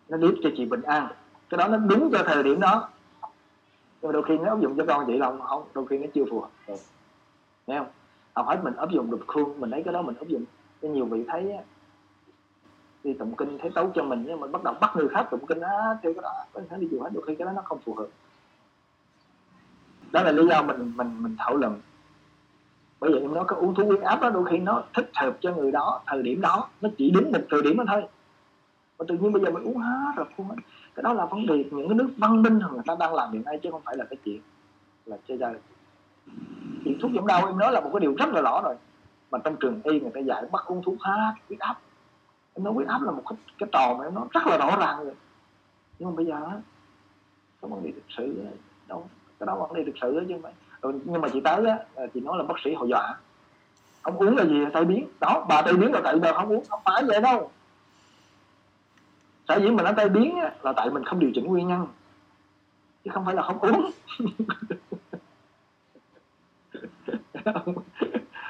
nó giúp cho chị bình an. Cái đó nó đúng cho thời điểm đó. Nhưng mà đôi khi nó áp dụng cho con chị là không, đôi khi nó chưa phù hợp. Được. Nghe không? Học hết mình áp dụng được khuôn, mình thấy cái đó mình áp dụng. Cho nhiều vị thấy đi tụng kinh thấy tấu cho mình, nhưng mình bắt đầu bắt người khác tụng kinh á, theo cái đó, có thể đi chùa hết, đôi khi cái đó nó không phù hợp. Đó là lý do mình mình mình thảo luận. Bởi vậy nó cái uống thuốc huyết áp đó đôi khi nó thích hợp cho người đó, thời điểm đó, nó chỉ đúng một thời điểm đó thôi. Mà tự nhiên bây giờ mình uống hết rồi không hết. Cái đó là vấn đề những cái nước văn minh người ta đang làm hiện nay, chứ không phải là cái chuyện là chơi ra. Chuyện thuốc giảm đau em nói là một cái điều rất là rõ rồi, mà trong trường y người ta dạy bắt uống thuốc hết huyết áp. Em nói huyết áp là một cái, cái trò mà em nói rất là rõ ràng rồi, nhưng mà bây giờ cái vấn đề thực sự đâu, cái đó vấn đề thực sự chứ không phải. Nhưng mà chị tới á, chị nói là bác sĩ họ dọa không uống là gì tai biến đó, bà tai biến là tại giờ không uống, không phải vậy đâu. Tại vì mình nó tai biến á, là tại mình không điều chỉnh nguyên nhân, chứ không phải là không uống.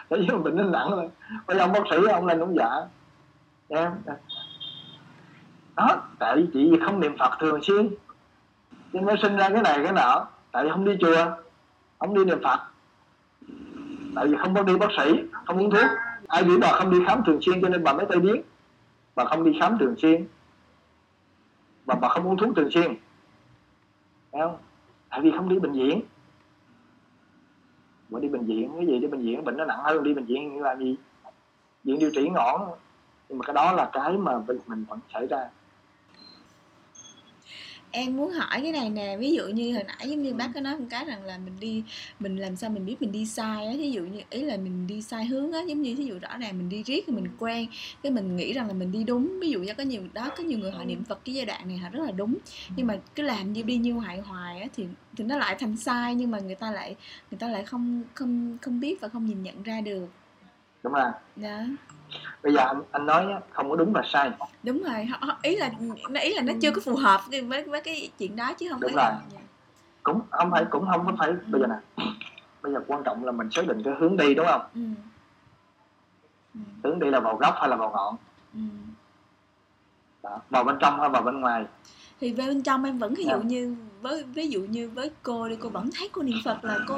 Tại vì mình nó nặng rồi. Bây giờ ông bác sĩ ông lên ông dạ em đó, tại vì chị không niệm Phật thường xuyên nên mới sinh ra cái này cái nọ. Tại vì không đi chùa, không đi niệm Phật, tại vì không có đi bác sĩ, không uống thuốc. Ai biết bà không đi khám thường xuyên cho nên bà mới tai biến. Bà không đi khám thường xuyên, Bà, bà không uống thuốc thường xuyên, thấy không? Tại vì không đi bệnh viện. Mà đi bệnh viện cái gì? Đi bệnh viện bệnh nó nặng hơn. Đi bệnh viện làm gì? Viện điều trị ngọn. Nhưng mà cái đó là cái mà mình vẫn xảy ra. Em muốn hỏi cái này nè, ví dụ như hồi nãy giống như ừ. bác có nói một cái rằng là mình đi, mình làm sao mình biết mình đi sai á, ví dụ như ý là mình đi sai hướng á, giống như ví dụ rõ ràng mình đi riết thì mình quen, cái mình nghĩ rằng là mình đi đúng. Ví dụ như có nhiều đó, có nhiều người họ niệm Phật cái giai đoạn này họ rất là đúng, nhưng mà cứ làm như đi như hoài hoài á thì thì nó lại thành sai, nhưng mà người ta lại người ta lại không không không biết và không nhìn nhận ra được. Đúng rồi. Đó. Bây giờ anh, anh nói không có đúng và sai. Đúng rồi, ý là ý là nó chưa có phù hợp với với cái chuyện đó chứ không phải. Đúng rồi. Là... cũng không phải cũng không có phải bây giờ nè, bây giờ quan trọng là mình xác định cái hướng đi, đúng không? Ừ. Ừ. Hướng đi là vào góc hay là vào ngọn? Ừ. Đó, vào bên trong hay vào bên ngoài? Thì về bên trong em vẫn ví dụ yeah. như với ví dụ như với cô đi, cô vẫn thấy cô niệm Phật là cô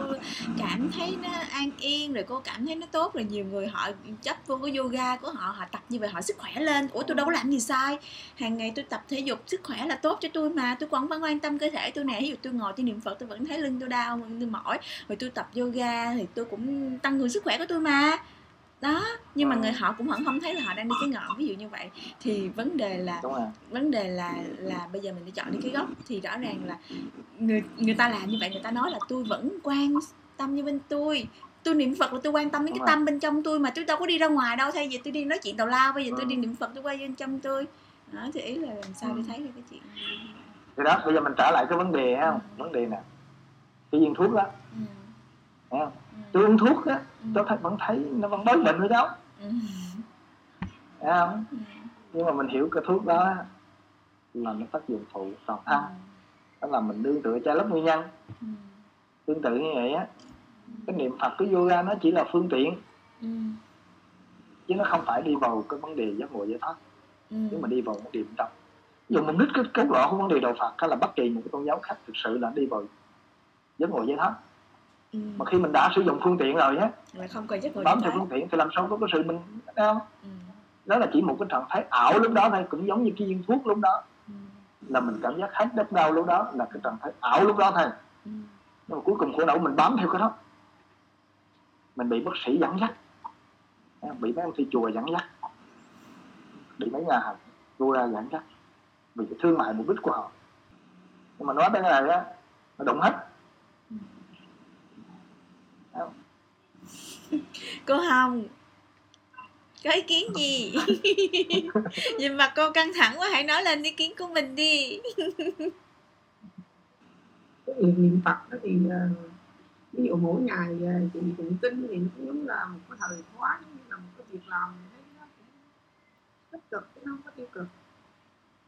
cảm thấy nó an yên, rồi cô cảm thấy nó tốt, rồi nhiều người họ chấp vô cái yoga của họ, họ tập như vậy họ sức khỏe lên. Ủa tôi đâu có làm gì sai, hàng ngày tôi tập thể dục sức khỏe là tốt cho tôi mà, tôi còn vẫn quan tâm cơ thể tôi nè. Ví dụ tôi ngồi tôi niệm Phật tôi vẫn thấy lưng tôi đau, tôi mỏi, rồi tôi tập yoga thì tôi cũng tăng cường sức khỏe của tôi mà. Đó, nhưng mà người họ cũng vẫn không thấy là họ đang đi cái ngọn, ví dụ như vậy. Thì vấn đề là vấn đề là là bây giờ mình đi chọn đi cái gốc, thì rõ ràng là người người ta làm như vậy, người ta nói là tôi vẫn quan tâm như bên tôi, tôi niệm Phật là tôi quan tâm đến cái tâm bên trong tôi mà, tôi đâu có đi ra ngoài đâu, thay vì tôi đi nói chuyện tào lao, bây giờ tôi đi niệm Phật tôi quay bên trong tôi. Đó, thì ý là làm sao để thấy được cái chuyện cái đó. Bây giờ mình trở lại cái vấn đề ha, vấn đề nè, cái viên thuốc đó, thấy không? Tôi uống thuốc á, tôi thấy, vẫn thấy nó vẫn bớt bệnh nữa cháu, thấy không? Nhưng mà mình hiểu cái thuốc đó là nó tác dụng phụ toàn thân, đó là mình đương tựa trái lớp nguyên nhân. Tương tự như vậy á, cái niệm Phật cái yoga nó chỉ là phương tiện, chứ nó không phải đi vào cái vấn đề giác ngộ giải thoát, nếu mà đi vào một điểm trong. Ví dụ mình nít cái cái loại của vấn đề đạo Phật hay là bất kỳ một cái tôn giáo khác, thực sự là đi vào giác ngộ giải thoát. Ừ. Mà khi mình đã sử dụng phương tiện rồi á, bám theo phương tiện thì làm sao có cái sự mình không? Ừ. Đó là chỉ một cái trạng thái ảo lúc đó thôi, cũng giống như cái viên thuốc lúc đó, ừ. là mình cảm giác hết đất đau lúc đó là cái trạng thái ảo lúc đó thôi, ừ. nhưng mà cuối cùng khổ não mình bám theo cái đó, mình bị bác sĩ dẫn dắt, bị mấy ông thi chùa dẫn dắt, bị mấy nhà hàng vua ra dẫn dắt, vì cái thương mại mục đích của họ. Nhưng mà nói bên này á, nó đụng hết. Cô Hồng có ý kiến gì? Nhìn mặt cô căng thẳng quá, hãy nói lên ý kiến của mình đi. Cái niệm Phật đó thì ví dụ mỗi ngày chị tụng kinh thì nó cũng giống là một cái thời khóa, là một cái việc làm nó cũng tích cực chứ nó không có tiêu cực.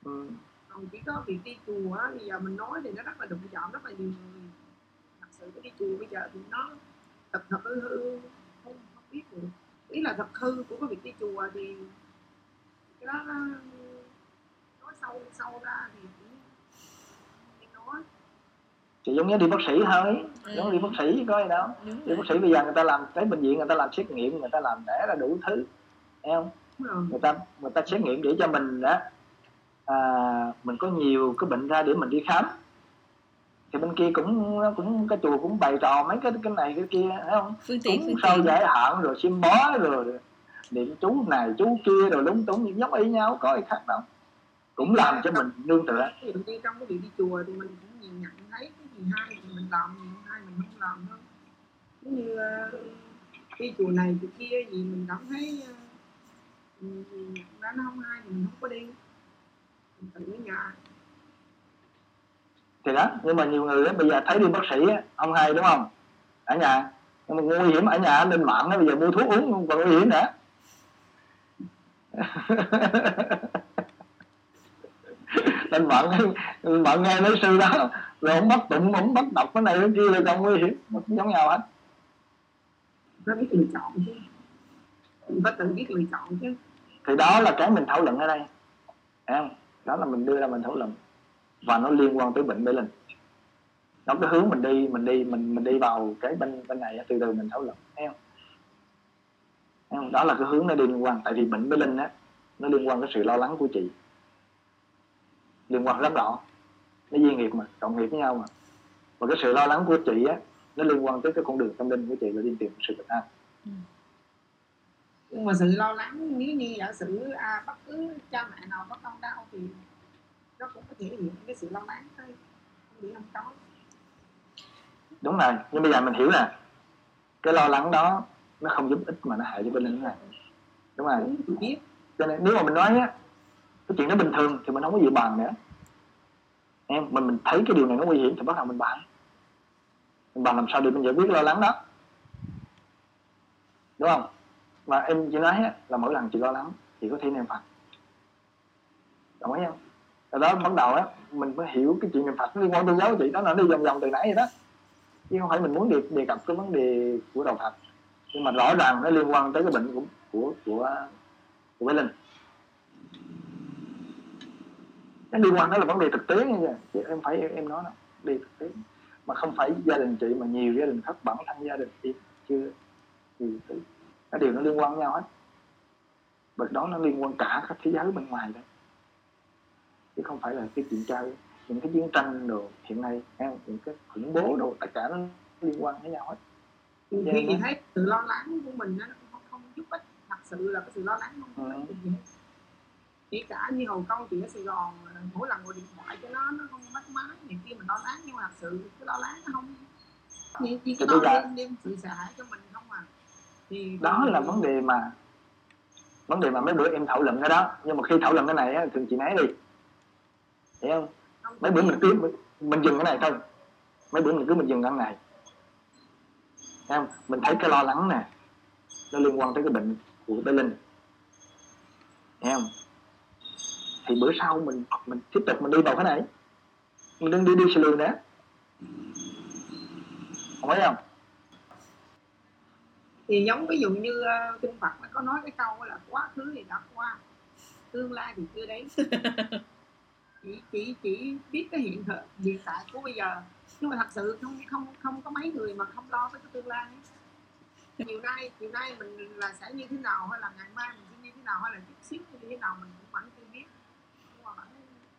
Ừ. Còn chỉ có việc đi chùa á, bây giờ mình nói thì nó rất là đụng chạm rất là nhiều người. Thật sự cái đi chùa bây giờ thì nó thật thật hư hư không, không biết được. Ý là thật hư của cái việc đi chùa thì cái đó nói sâu sâu ra thì cũng nói thì giống như đi bác sĩ thôi, giống đi bác sĩ coi đâu, đi bác sĩ bây giờ người ta làm tới bệnh viện, người ta làm xét nghiệm, người ta làm để ra đủ thứ, thấy không? Người ta người ta xét nghiệm để cho mình đó, à, mình có nhiều cái bệnh ra để mình đi khám. Thì bên kia cũng cũng cái chùa cũng bày trò mấy cái cái này cái kia, thấy không? Phương tiện sau giải hạn rồi xiêm bó rồi niệm chú này chú kia rồi lúng túng những giống ý nhau, có ai khác đâu. Cũng làm cho mình nương tựa. Ví dụ như trong cái việc đi chùa thì mình cũng nhìn nhận thấy cái gì hay thì mình làm, gì hay mình không làm hơn. Cũng như đi chùa này chùa kia gì mình cảm thấy nó không hay thì mình không có đi, mình tự ở nhà. Thì đó, nhưng mà nhiều người ấy, bây giờ thấy đi bác sĩ ấy, không hay đúng không? Ở nhà, nhưng mà nguy hiểm ở nhà, lên mạng ấy, bây giờ mua thuốc uống còn nguy hiểm nữa. Lên mạng, mạng nghe nói sư đó, rồi ông bắt tụng, ông bắt đọc cái này cái kia là còn nguy hiểm, nó giống nhau hết. Nó biết lựa chọn chứ, mình phải tự biết lựa chọn chứ. Thì đó là cái mình thảo luận ở đây, thấy không? Đó là mình đưa ra mình thảo luận. Và nó liên quan tới bệnh mê linh. Nó cái hướng mình đi, mình đi, mình mình đi vào cái bên bên này từ từ mình thảo luận, thấy không? Thấy không? Đó là cái hướng nó liên quan, tại vì bệnh mê linh á nó liên quan cái sự lo lắng của chị. Liên quan lắm rõ. Nó duyên nghiệp mà, cộng nghiệp với nhau mà. Và cái sự lo lắng của chị á nó liên quan tới cái con đường tâm linh của chị là đi tìm sự bình an. Ừ. Nhưng mà sự lo lắng nếu như giả sử à, bất cứ cha mẹ nào có con đau thì nó cũng có thể hiện cái sự lo lắng thôi, không bị không có. Đúng rồi, nhưng bây giờ mình hiểu nè, cái lo lắng đó nó không giúp ích mà nó hại cho bên linh này. Đúng rồi. Đúng, biết. Cho nên nếu mà mình nói á, cái chuyện nó bình thường thì mình không có dự bàn nữa. Em, mình mình thấy cái điều này nó nguy hiểm thì bắt đầu mình bàn. Mình bàn làm sao để mình giải quyết lo lắng đó, đúng không? Mà em chỉ nói á, là mỗi lần chị lo lắng chị có thể niệm Phật, đồng ý không? Rồi đó bắt đầu á mình mới hiểu cái chuyện niệm Phật liên quan tôn giáo của chị, đó là nó đi vòng vòng từ nãy vậy đó, chứ không phải mình muốn đề, đề cập cái vấn đề của đạo Phật, nhưng mà rõ ràng nó liên quan tới cái bệnh của của của, của Bé Linh. Nó liên quan đó là vấn đề thực tế nha chị, em phải em nói đó, đề thực tế mà không phải gia đình chị, mà nhiều gia đình khác, bản thân gia đình chị chưa thì cái điều nó liên quan nhau hết. Bởi đó nó liên quan cả các thế giới bên ngoài đấy, chứ không phải là cái chuyện chơi, những cái chiến tranh đồ hiện nay, những cái khủng bố đồ, tất cả nó liên quan với nhau hết. Thì chị thấy sự lo lắng của mình nó không, không giúp ích, thật sự là cái sự lo lắng không giúp ích gì hết. Kể cả như Hồng Kông, chị ở Sài Gòn, mỗi lần ngồi điện thoại cho nó, nó không bắt máy, này kia mình lo lắng, nhưng mà thật sự cái lo lắng nó không... Thì, thì cái đó đem, đem sự sợ hãi cho mình không à. Thì đó là vấn đề mà vấn đề mà mấy bữa em thảo luận cái đó, nhưng mà khi thảo luận cái này á, thường chị né đi, hiểu không? Không, mấy bữa mình cứ mình, mình dừng cái này thôi, mấy bữa mình cứ mình dừng cái này, hiểu không? Mình thấy cái lo lắng nè, nó liên quan tới cái bệnh của Bé Linh, hiểu không? Thì bữa sau mình mình tiếp tục mình đi vào cái này, mình đừng đi đi xì lường nữa, không thấy không? Thì giống ví dụ như uh, kinh Phật nó có nói cái câu là quá khứ thì đã qua, tương lai thì chưa đến. Chỉ chỉ chỉ biết cái hiện thực hiện tại của bây giờ, nhưng mà thật sự không không không có mấy người mà không lo tới cái tương lai. Chiều nay chiều nay mình là sẽ như thế nào, hay là ngày mai mình sẽ như thế nào, hay là chút xíu như thế nào mình cũng vẫn chưa biết. Nhưng mà vẫn,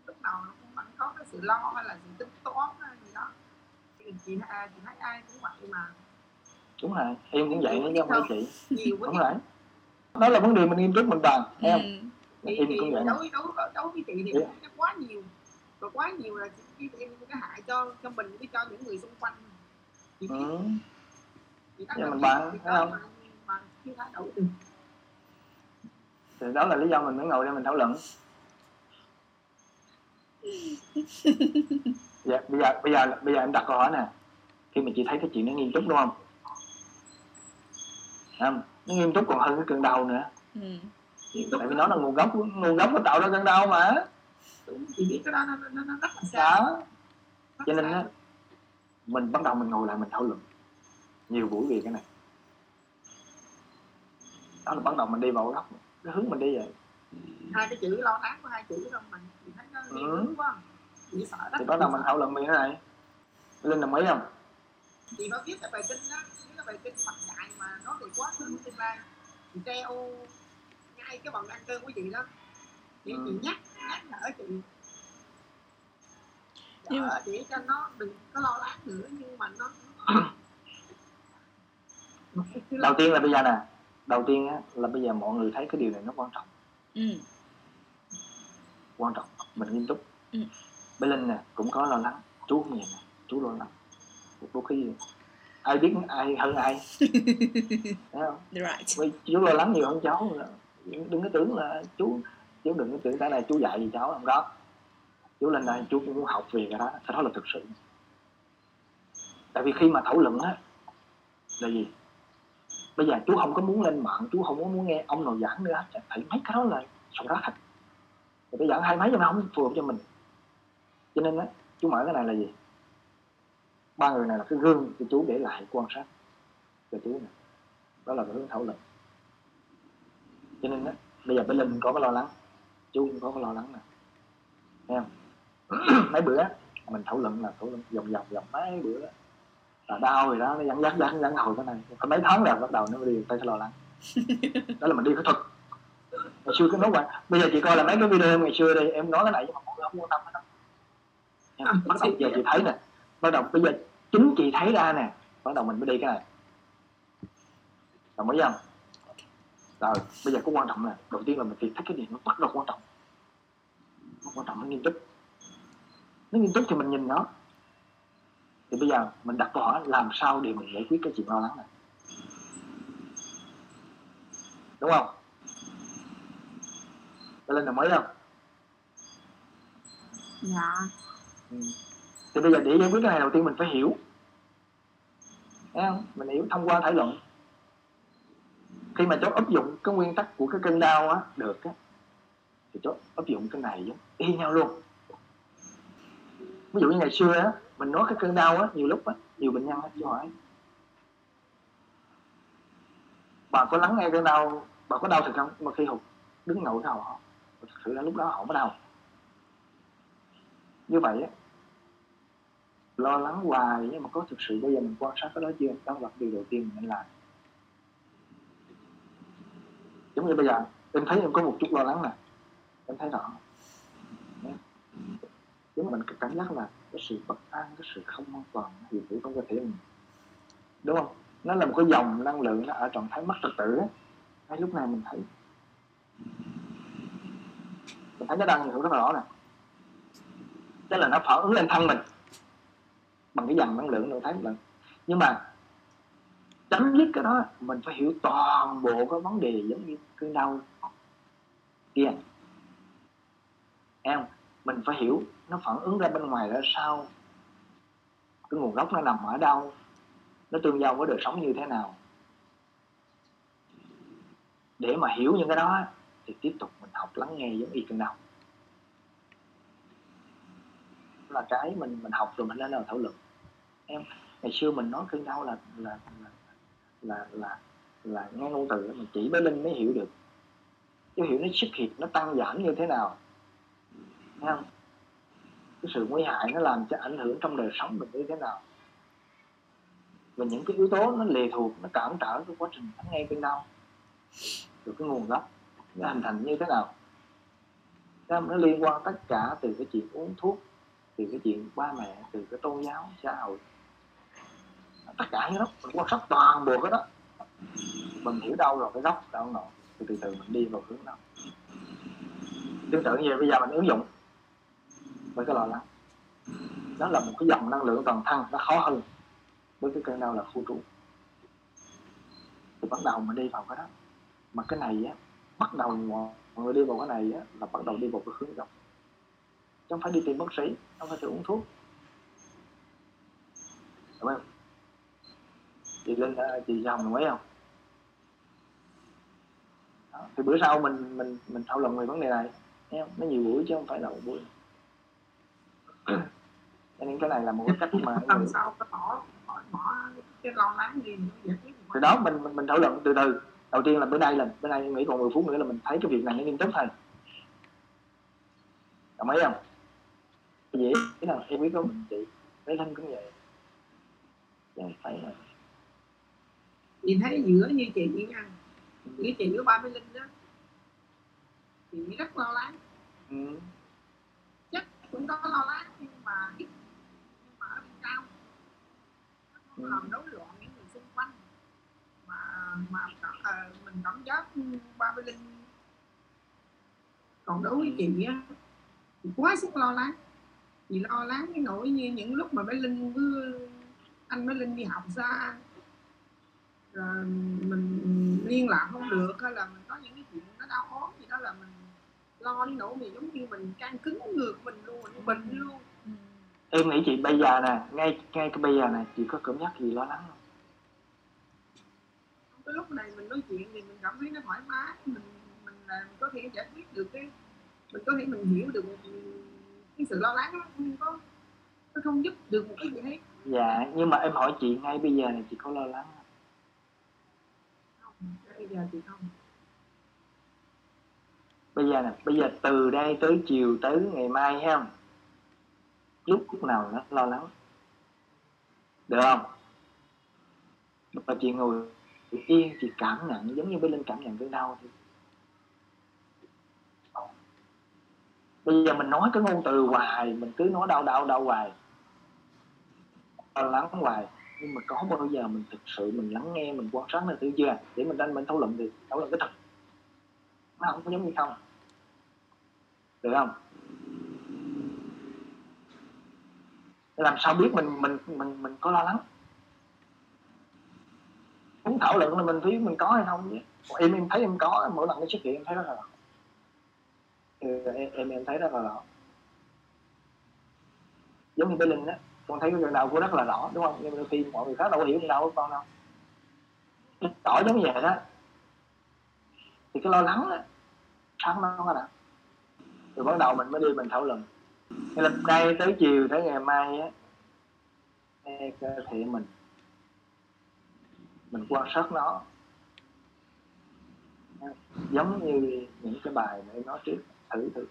lúc đầu nó cũng vẫn có cái sự lo hay là sự tính toán hay gì đó. Thì chị à, chị thấy ai cũng vậy mà. Đúng rồi, em cũng vậy nữa chứ không phải chị. Đúng rồi, đó là vấn đề mình im trước mình bàn, em ừ. Em cũng vậy. Đối đối đối với chị thì yeah. Nó quá nhiều, và quá nhiều là chị, em cũng có hại cho cho mình với cho những người xung quanh. Chị ừ. Chị nhưng mình bàn thấy không? Mà, mà chưa đã đủ được. Thì đó là lý do mình mới ngồi đây mình thảo luận. Dạ, bây giờ bây giờ bây giờ em đặt câu hỏi nè, khi mà chị thấy cái chuyện nó nghiêm túc đúng không? À, nó nghiêm túc còn hơn cái cơn đau nữa. Ừ. Tại vì nó là nguồn gốc, nguồn gốc nó tạo ra cơn đau mà. Đúng, chị biết cái đó nó, nó, nó rất là sao. Cho nên á, mình bắt đầu mình ngồi lại mình thảo luận nhiều buổi về cái này. Đó là bắt đầu mình đi vào góc, cái hướng mình đi vậy. Hai cái chữ lo lắng của hai chữ trong mình, chị thấy nó nghiêm ừ. quá. Chị sợ đó. Thì bắt đầu mình thảo luận về cái này. Linh đồng ý không? Chị có viết tại bài kinh đó, cái bài kinh Phật dạy mà nói về quá khứ tương lai, chị treo ngay cái bằng đăng cơ của chị đó, chị, ừ. chị nhắc nhắc nhở chị, nhưng mà chị cho nó đừng có lo lắng nữa, nhưng mà nó đầu tiên là bây giờ nè, đầu tiên á là bây giờ mọi người thấy cái điều này nó quan trọng, ừ. quan trọng, mình nghiêm túc. Ừ. Bé Linh nè cũng có lo lắng, chú cũng vậy nè, chú lo lắng. Một khi ai biết ai hơn ai, thấy không? Right. Chú lo lắng nhiều hơn cháu, đừng có tưởng là chú chú đừng có tưởng cái này chú dạy gì cháu không đó. Chú lên đây chú cũng muốn học về cái đó, cái đó là thực sự. Tại vì khi mà thảo luận á là gì? Bây giờ chú không có muốn lên mạng, chú không có muốn nghe ông nào giảng nữa hết, tại mấy cái đó là sầu rác hết. Rồi cái giảng hai mấy cho nó không phù hợp cho mình. Cho nên á chú mở cái này là gì? Ba người này là cái gương của chú để lại quan sát cho chú này. Đó là cái hướng thảo luận. Cho nên đó, bây giờ Bé Linh có cái lo lắng, chú cũng có cái lo lắng nè, nghe không? Mấy bữa mình thảo luận là thảo luận vòng vòng vòng mấy bữa đó là đau rồi đó, nó dẫn dắt dẫn dẫn hồi cái này có mấy tháng rồi bắt đầu nó đi tới cái lo lắng. Đó là mình đi cái thuật ngày xưa cái nói vậy. Bây giờ chị coi là mấy cái video ngày xưa đây em nói cái này nhưng mà mọi người không quan tâm hết đó. Bắt đầu giờ chị thấy nè, bắt đầu bây giờ chính chị thấy ra nè, bắt đầu mình mới đi cái này, đồng ý không? Rồi bây giờ có quan trọng là đầu tiên là mình phải thấy cái điều nó bắt đầu quan trọng, nó quan trọng nó nghiêm túc, nó nghiêm túc thì mình nhìn nó. Thì bây giờ mình đặt câu hỏi làm sao để mình giải quyết cái chuyện lo lắng này, đúng không? Đã lên đồng ý không? Dạ. Ừ. Thì bây giờ để giải quyết cái này đầu tiên mình phải hiểu, thấy không? Mình hiểu thông qua thảo luận. Khi mà cháu áp dụng cái nguyên tắc của cái cơn đau á được á, thì cháu áp dụng cái này giống y nhau luôn. Ví dụ như ngày xưa á, mình nói cái cơn đau á, nhiều lúc á, nhiều bệnh nhân á, tôi hỏi bà có lắng nghe cơn đau, bà có đau thật không? Mà khi Hùng đứng ngồi với họ, thật sự là lúc đó họ mới đau. Như vậy á, lo lắng hoài, nhưng mà có thực sự bây giờ mình quan sát cái đó chưa? Đó là điều đầu tiên mình làm. Giống như bây giờ, em thấy em có một chút lo lắng nè, em thấy rõ. Chính mình cảm giác là cái sự bất an, cái sự không an toàn hiện hữu trong cơ thể mình, đúng không? Nó là một cái dòng năng lượng nó ở trạng thái mất trật tự ấy. Ngay lúc này mình thấy mình thấy nó đang hiện hữu rất là rõ nè, tức là nó phản ứng lên thân mình bằng cái dòng năng lượng nó thấy một lần. Nhưng mà chấm dứt cái đó, mình phải hiểu toàn bộ cái vấn đề giống như cơn đau kia, em mình phải hiểu nó phản ứng ra bên ngoài ra sao, cái nguồn gốc nó nằm ở đâu, nó tương giao với đời sống như thế nào. Để mà hiểu những cái đó thì tiếp tục mình học lắng nghe giống y cơn đau. Là cái mình mình học rồi mình lên đầu thảo luận. Em ngày xưa mình nói cơn đau là là là là là, là nghe ngôn từ mình chỉ với Linh mới hiểu được. Chứ hiểu nó xuất hiện, nó tăng giảm như thế nào, thấy không? Cái sự nguy hại nó làm cho ảnh hưởng trong đời sống mình như thế nào, và những cái yếu tố nó lệ thuộc, nó cản trở cái quá trình lắng nghe cơn đau, từ cái nguồn gốc nó hình thành như thế nào. Nó liên quan tất cả, từ cái chuyện uống thuốc, từ cái chuyện ba mẹ, từ cái tôn giáo, xã hội, tất cả những đó mình quan sát toàn bộ cái đó, mình hiểu đâu là cái gốc, đâu nọ, từ từ từ mình đi vào hướng nào. Tương tự như vậy, bây giờ mình ứng dụng với cái lo lắng, đó là một cái dòng năng lượng toàn thân, nó khó hơn với cái cơn đau là khu trụ. Thì bắt đầu mình đi vào cái đó, mà cái này á, bắt đầu mọi người đi vào cái này á, là bắt đầu đi vào cái hướng rộng, chứ không phải đi tìm bác sĩ, không phải tự uống thuốc, đúng không? Chị Linh, chị Hồng đồng ý không? Đó. Thì bữa sau mình mình mình thảo luận về vấn đề này, em nó nhiều buổi chứ không phải là một buổi. Cho nên cái này là một cái cách mà người... sao có bỏ bỏ bỏ cái lo lắng gì nữa vậy? Từ đó mình mình, mình thảo luận từ từ. Đầu tiên là bữa nay là bữa nay em nghĩ còn mười phút nữa là mình thấy cái việc này nó nghiêm túc thôi. Đồng ý không? Dễ nào em biết không chị? Lấy Linh cũng vậy. Vậy phải là. Nhìn thấy giữa như chị Nguyễn Anh, như chị giữa ba với Linh đó, chị rất lo lắng. Ừ. Chắc cũng có lo lắng nhưng mà ít, nhưng mà ở bên trong nó không ừ. làm rối loạn những người xung quanh. Mà mà mình cảm giác ba với Linh còn đối với chị á, quá sức lo lắng. Chị lo lắng cái nỗi như những lúc mà bé Linh cứ anh bé Linh đi học xa, rồi mình liên lạc không được, hay là mình có những cái chuyện nó đau ốm gì đó là mình lo đến nỗi mình giống như mình căng cứng ngược mình luôn, mình bình luôn. Em nghĩ chị bây giờ nè, ngay ngay cái bây giờ này chị có cảm giác gì lo lắng không? Cái lúc này mình nói chuyện thì mình cảm thấy nó thoải mái, mình mình làm có thể giải quyết được cái mình có thể mình hiểu được cái sự lo lắng nó không có, nó không giúp được một cái gì hết. Dạ, nhưng mà em hỏi chị ngay bây giờ này chị có lo lắng không? Không, bây giờ chị không. Bây giờ nè, bây giờ từ đây tới chiều tới ngày mai ha, lúc lúc nào nó lo lắng được không? Mà chị ngồi chị yên, chị cảm nhận giống như bên Linh cảm nhận cơn đau thì bây giờ mình nói cái ngôn từ hoài, mình cứ nói đau đau đau hoài, lo lắng hoài, nhưng mà có bao giờ mình thực sự mình lắng nghe, mình quan sát được chưa? Để mình đánh mình thấu luận được, thấu luận cái thật, nó không có giống như không, được không? Làm sao biết mình mình mình mình có lo lắng? Muốn thảo luận là mình thấy mình có hay không chứ? Em em thấy em có, mỗi lần cái xuất hiện em thấy rất là Em, em em thấy rất là rõ. Giống như cái Linh á, con thấy cái cơn đau của rất là rõ, đúng không? Nhưng đôi khi mọi người khác đâu có hiểu đâu con đâu. Rõ giống như vậy đó. Thì cái lo lắng á, sáng nó có đã. Từ bắt đầu mình mới đi mình thảo luận. Lập đây tới chiều tới ngày mai á, cơ thể mình mình quan sát nó giống như những cái bài để nói trước, thử thử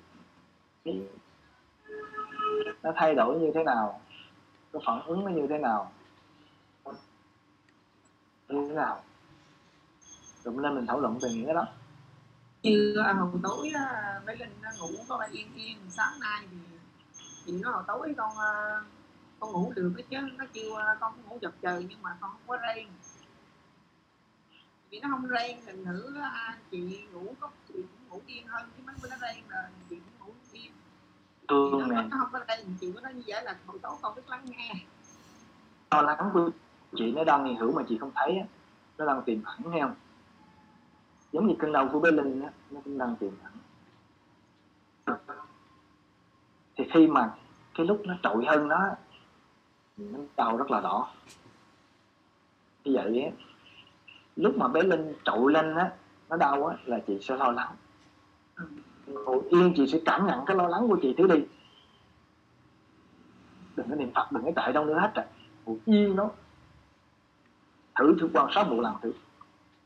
nó thay đổi như thế nào, cái phản ứng nó như thế nào như thế nào, rồi nên mình thảo luận về những cái đó. Như hồi tối với Linh ngủ con là yên yên, sáng nay thì chị nó hồi tối con con ngủ được đó chứ, nó kêu con ngủ dập trời nhưng mà con không có rên. Vì nó không rên thì thử chị ngủ có chị cũng ngủ yên hơn, chứ mấy bữa nó rên là chị cũng ngủ yên. Tương nè. Nó không có rên chị của nó như vậy là hồi tối con biết lắng nghe. Lo lắng của chị nó đang hiện hữu mà chị không thấy á, nó đang tìm ẩn nghe không? Giống như cơn đau của bé Linh á, nó cũng đang tìm ẩn. Thì khi mà cái lúc nó trội hơn nó, nó đau rất là đỏ. Như vậy á, lúc mà bé Linh trội lên á, nó đau á, là chị sẽ lo lắng. Ngồi yên chị sẽ cảm nhận cái lo lắng của chị thứ đi. Đừng có niệm Phật, đừng có chạy đâu nữa hết rồi. Ngồi yên nó. Thử thử quan sát bộ lần thử.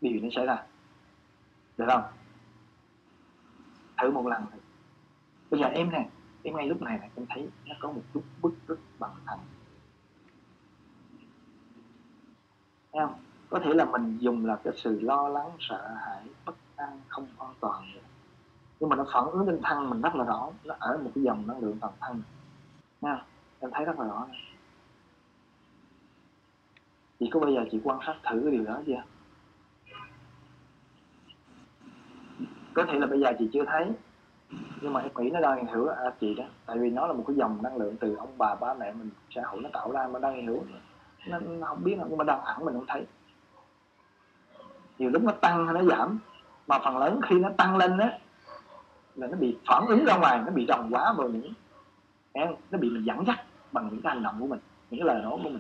Điều gì nó xảy ra. Được không? Thử một lần thử. Bây giờ em nè, em ngay lúc này là em thấy nó có một chút bức rứt bằng thành. Thấy không? Có thể là mình dùng là cái sự lo lắng, sợ hãi, bất an, không an toàn. Nhưng mà nó phản ứng lên thân mình rất là rõ. Nó ở một cái dòng năng lượng toàn thân. Nha, em thấy rất là rõ. Chị có bây giờ chị quan sát thử cái điều đó chưa? Có thể là bây giờ chị chưa thấy, nhưng mà em nghĩ nó đang hiện hữu à, chị đó. Tại vì nó là một cái dòng năng lượng từ ông bà, ba mẹ mình, xã hội nó tạo ra mà đang hiện hữu. Nó, nó không biết, nhưng mà đang ẩn mình không thấy. Nhiều lúc nó tăng hay nó giảm, mà phần lớn khi nó tăng lên á là nó bị phản ứng ra ngoài, nó bị đồng quá vào những em, nó bị mình dẫn dắt bằng những cái hành động của mình, những cái lời nói của mình,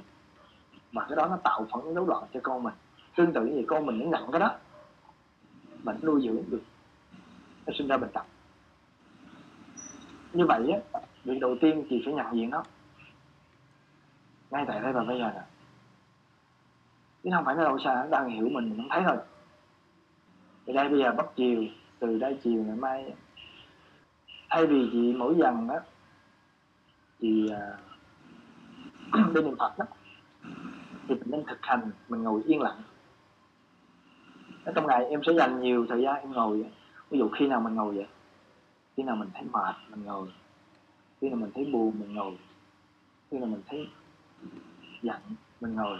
mà cái đó nó tạo phản ứng rối loạn cho con mình. Tương tự như vậy con mình nó nhận cái đó, mình nuôi dưỡng được, nó sinh ra bệnh tật. Như vậy á, việc đầu tiên chị phải nhận diện nó ngay tại đây và bây giờ nè, chứ không phải nó đâu xa, nó đang hiểu mình, mình không thấy thôi. Thì đây bây giờ bắt chiều, từ đây chiều ngày mai, thay vì chị mỗi dần đó, chị uh, đi niệm Phật đó, thì mình nên thực hành, mình ngồi yên lặng. Ở trong ngày em sẽ dành nhiều thời gian em ngồi vậy. Ví dụ khi nào mình ngồi vậy? Khi nào mình thấy mệt, mình ngồi. Khi nào mình thấy buồn, mình ngồi. Khi nào mình thấy giận, mình ngồi.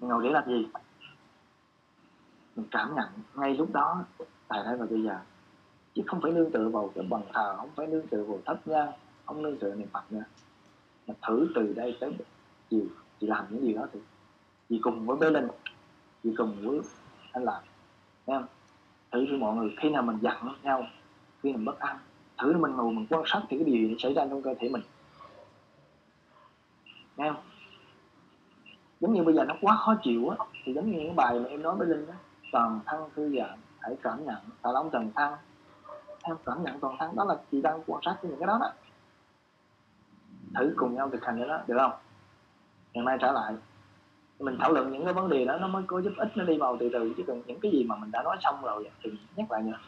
Mình ngồi để làm gì? Mình cảm nhận ngay lúc đó, tại đây và bây giờ. Chứ không phải nương tựa vào cái bàn thờ, không phải nương tựa vào thấp nha, không nương tựa niệm Phật nữa. Mình thử từ đây tới chiều, chị làm những điều đó thì chị cùng với bé Linh, chị cùng với anh làm, thấy không? Thử với mọi người, khi nào mình giận nhau, khi nào bất an, thử mình ngồi mình quan sát thì cái điều gì xảy ra trong cơ thể mình, nghe không? Giống như bây giờ nó quá khó chịu á, thì giống như những bài mà em nói với Linh đó, toàn thân thư giãn, hãy cảm nhận, thả lỏng toàn thân, em cảm nhận toàn thân, đó là chị đang quan sát những cái đó đó. Thử cùng nhau thực hành cái đó, được không? Ngày mai trở lại mình thảo luận những cái vấn đề đó, nó mới có giúp ích, nó đi vào từ từ, chứ còn những cái gì mà mình đã nói xong rồi thì nhắc lại nữa.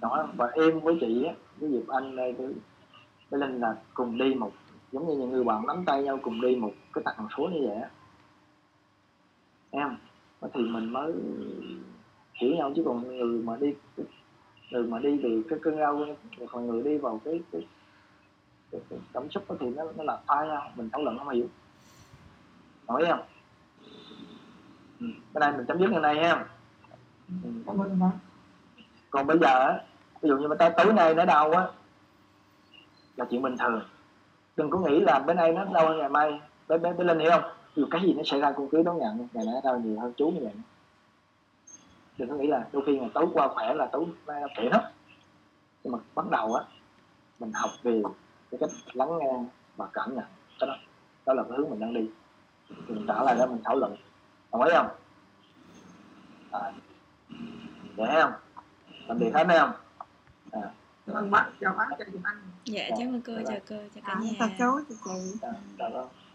Đó, và em với chị á, với Diệp Anh đây với Linh là cùng đi một, giống như những người bạn nắm tay nhau cùng đi một cái tần số như vậy á em, thì mình mới hiểu nhau, chứ còn người mà đi người mà đi từ cái cơn đau, còn người đi vào cái, cái, cái, cái cảm xúc thì nó nó là phai nhau, mình thảo luận không hiểu. Nói không? Ừ. Cái này mình chấm dứt ngày nay ha. Ừ. Cảm ơn hả? Còn bây giờ, ví dụ như người ta tối nay nó đau á, là chuyện bình thường. Đừng có nghĩ là bữa nay nó đau hơn ngày mai. Bé bé bé Linh hiểu không? Dù cái gì nó xảy ra cũng cứ đón nhận, ngày nay nó đau nhiều hơn chú như vậy. Đừng có nghĩ là đôi khi ngày tối qua khỏe là tối nay nó khỏe hết. Nhưng mà bắt đầu á, mình học về cái cách lắng nghe và cảm nhận. Đó, đó là cái hướng mình đang đi. Mình trả lại đó mình thảo luận, đồng ý không? À, để không? Làm việc hết đấy không? À, Chào bác, chào dùm anh. Dạ cháu mời cô, chào cô, chào cả nhà. Chào cháu, chào chị.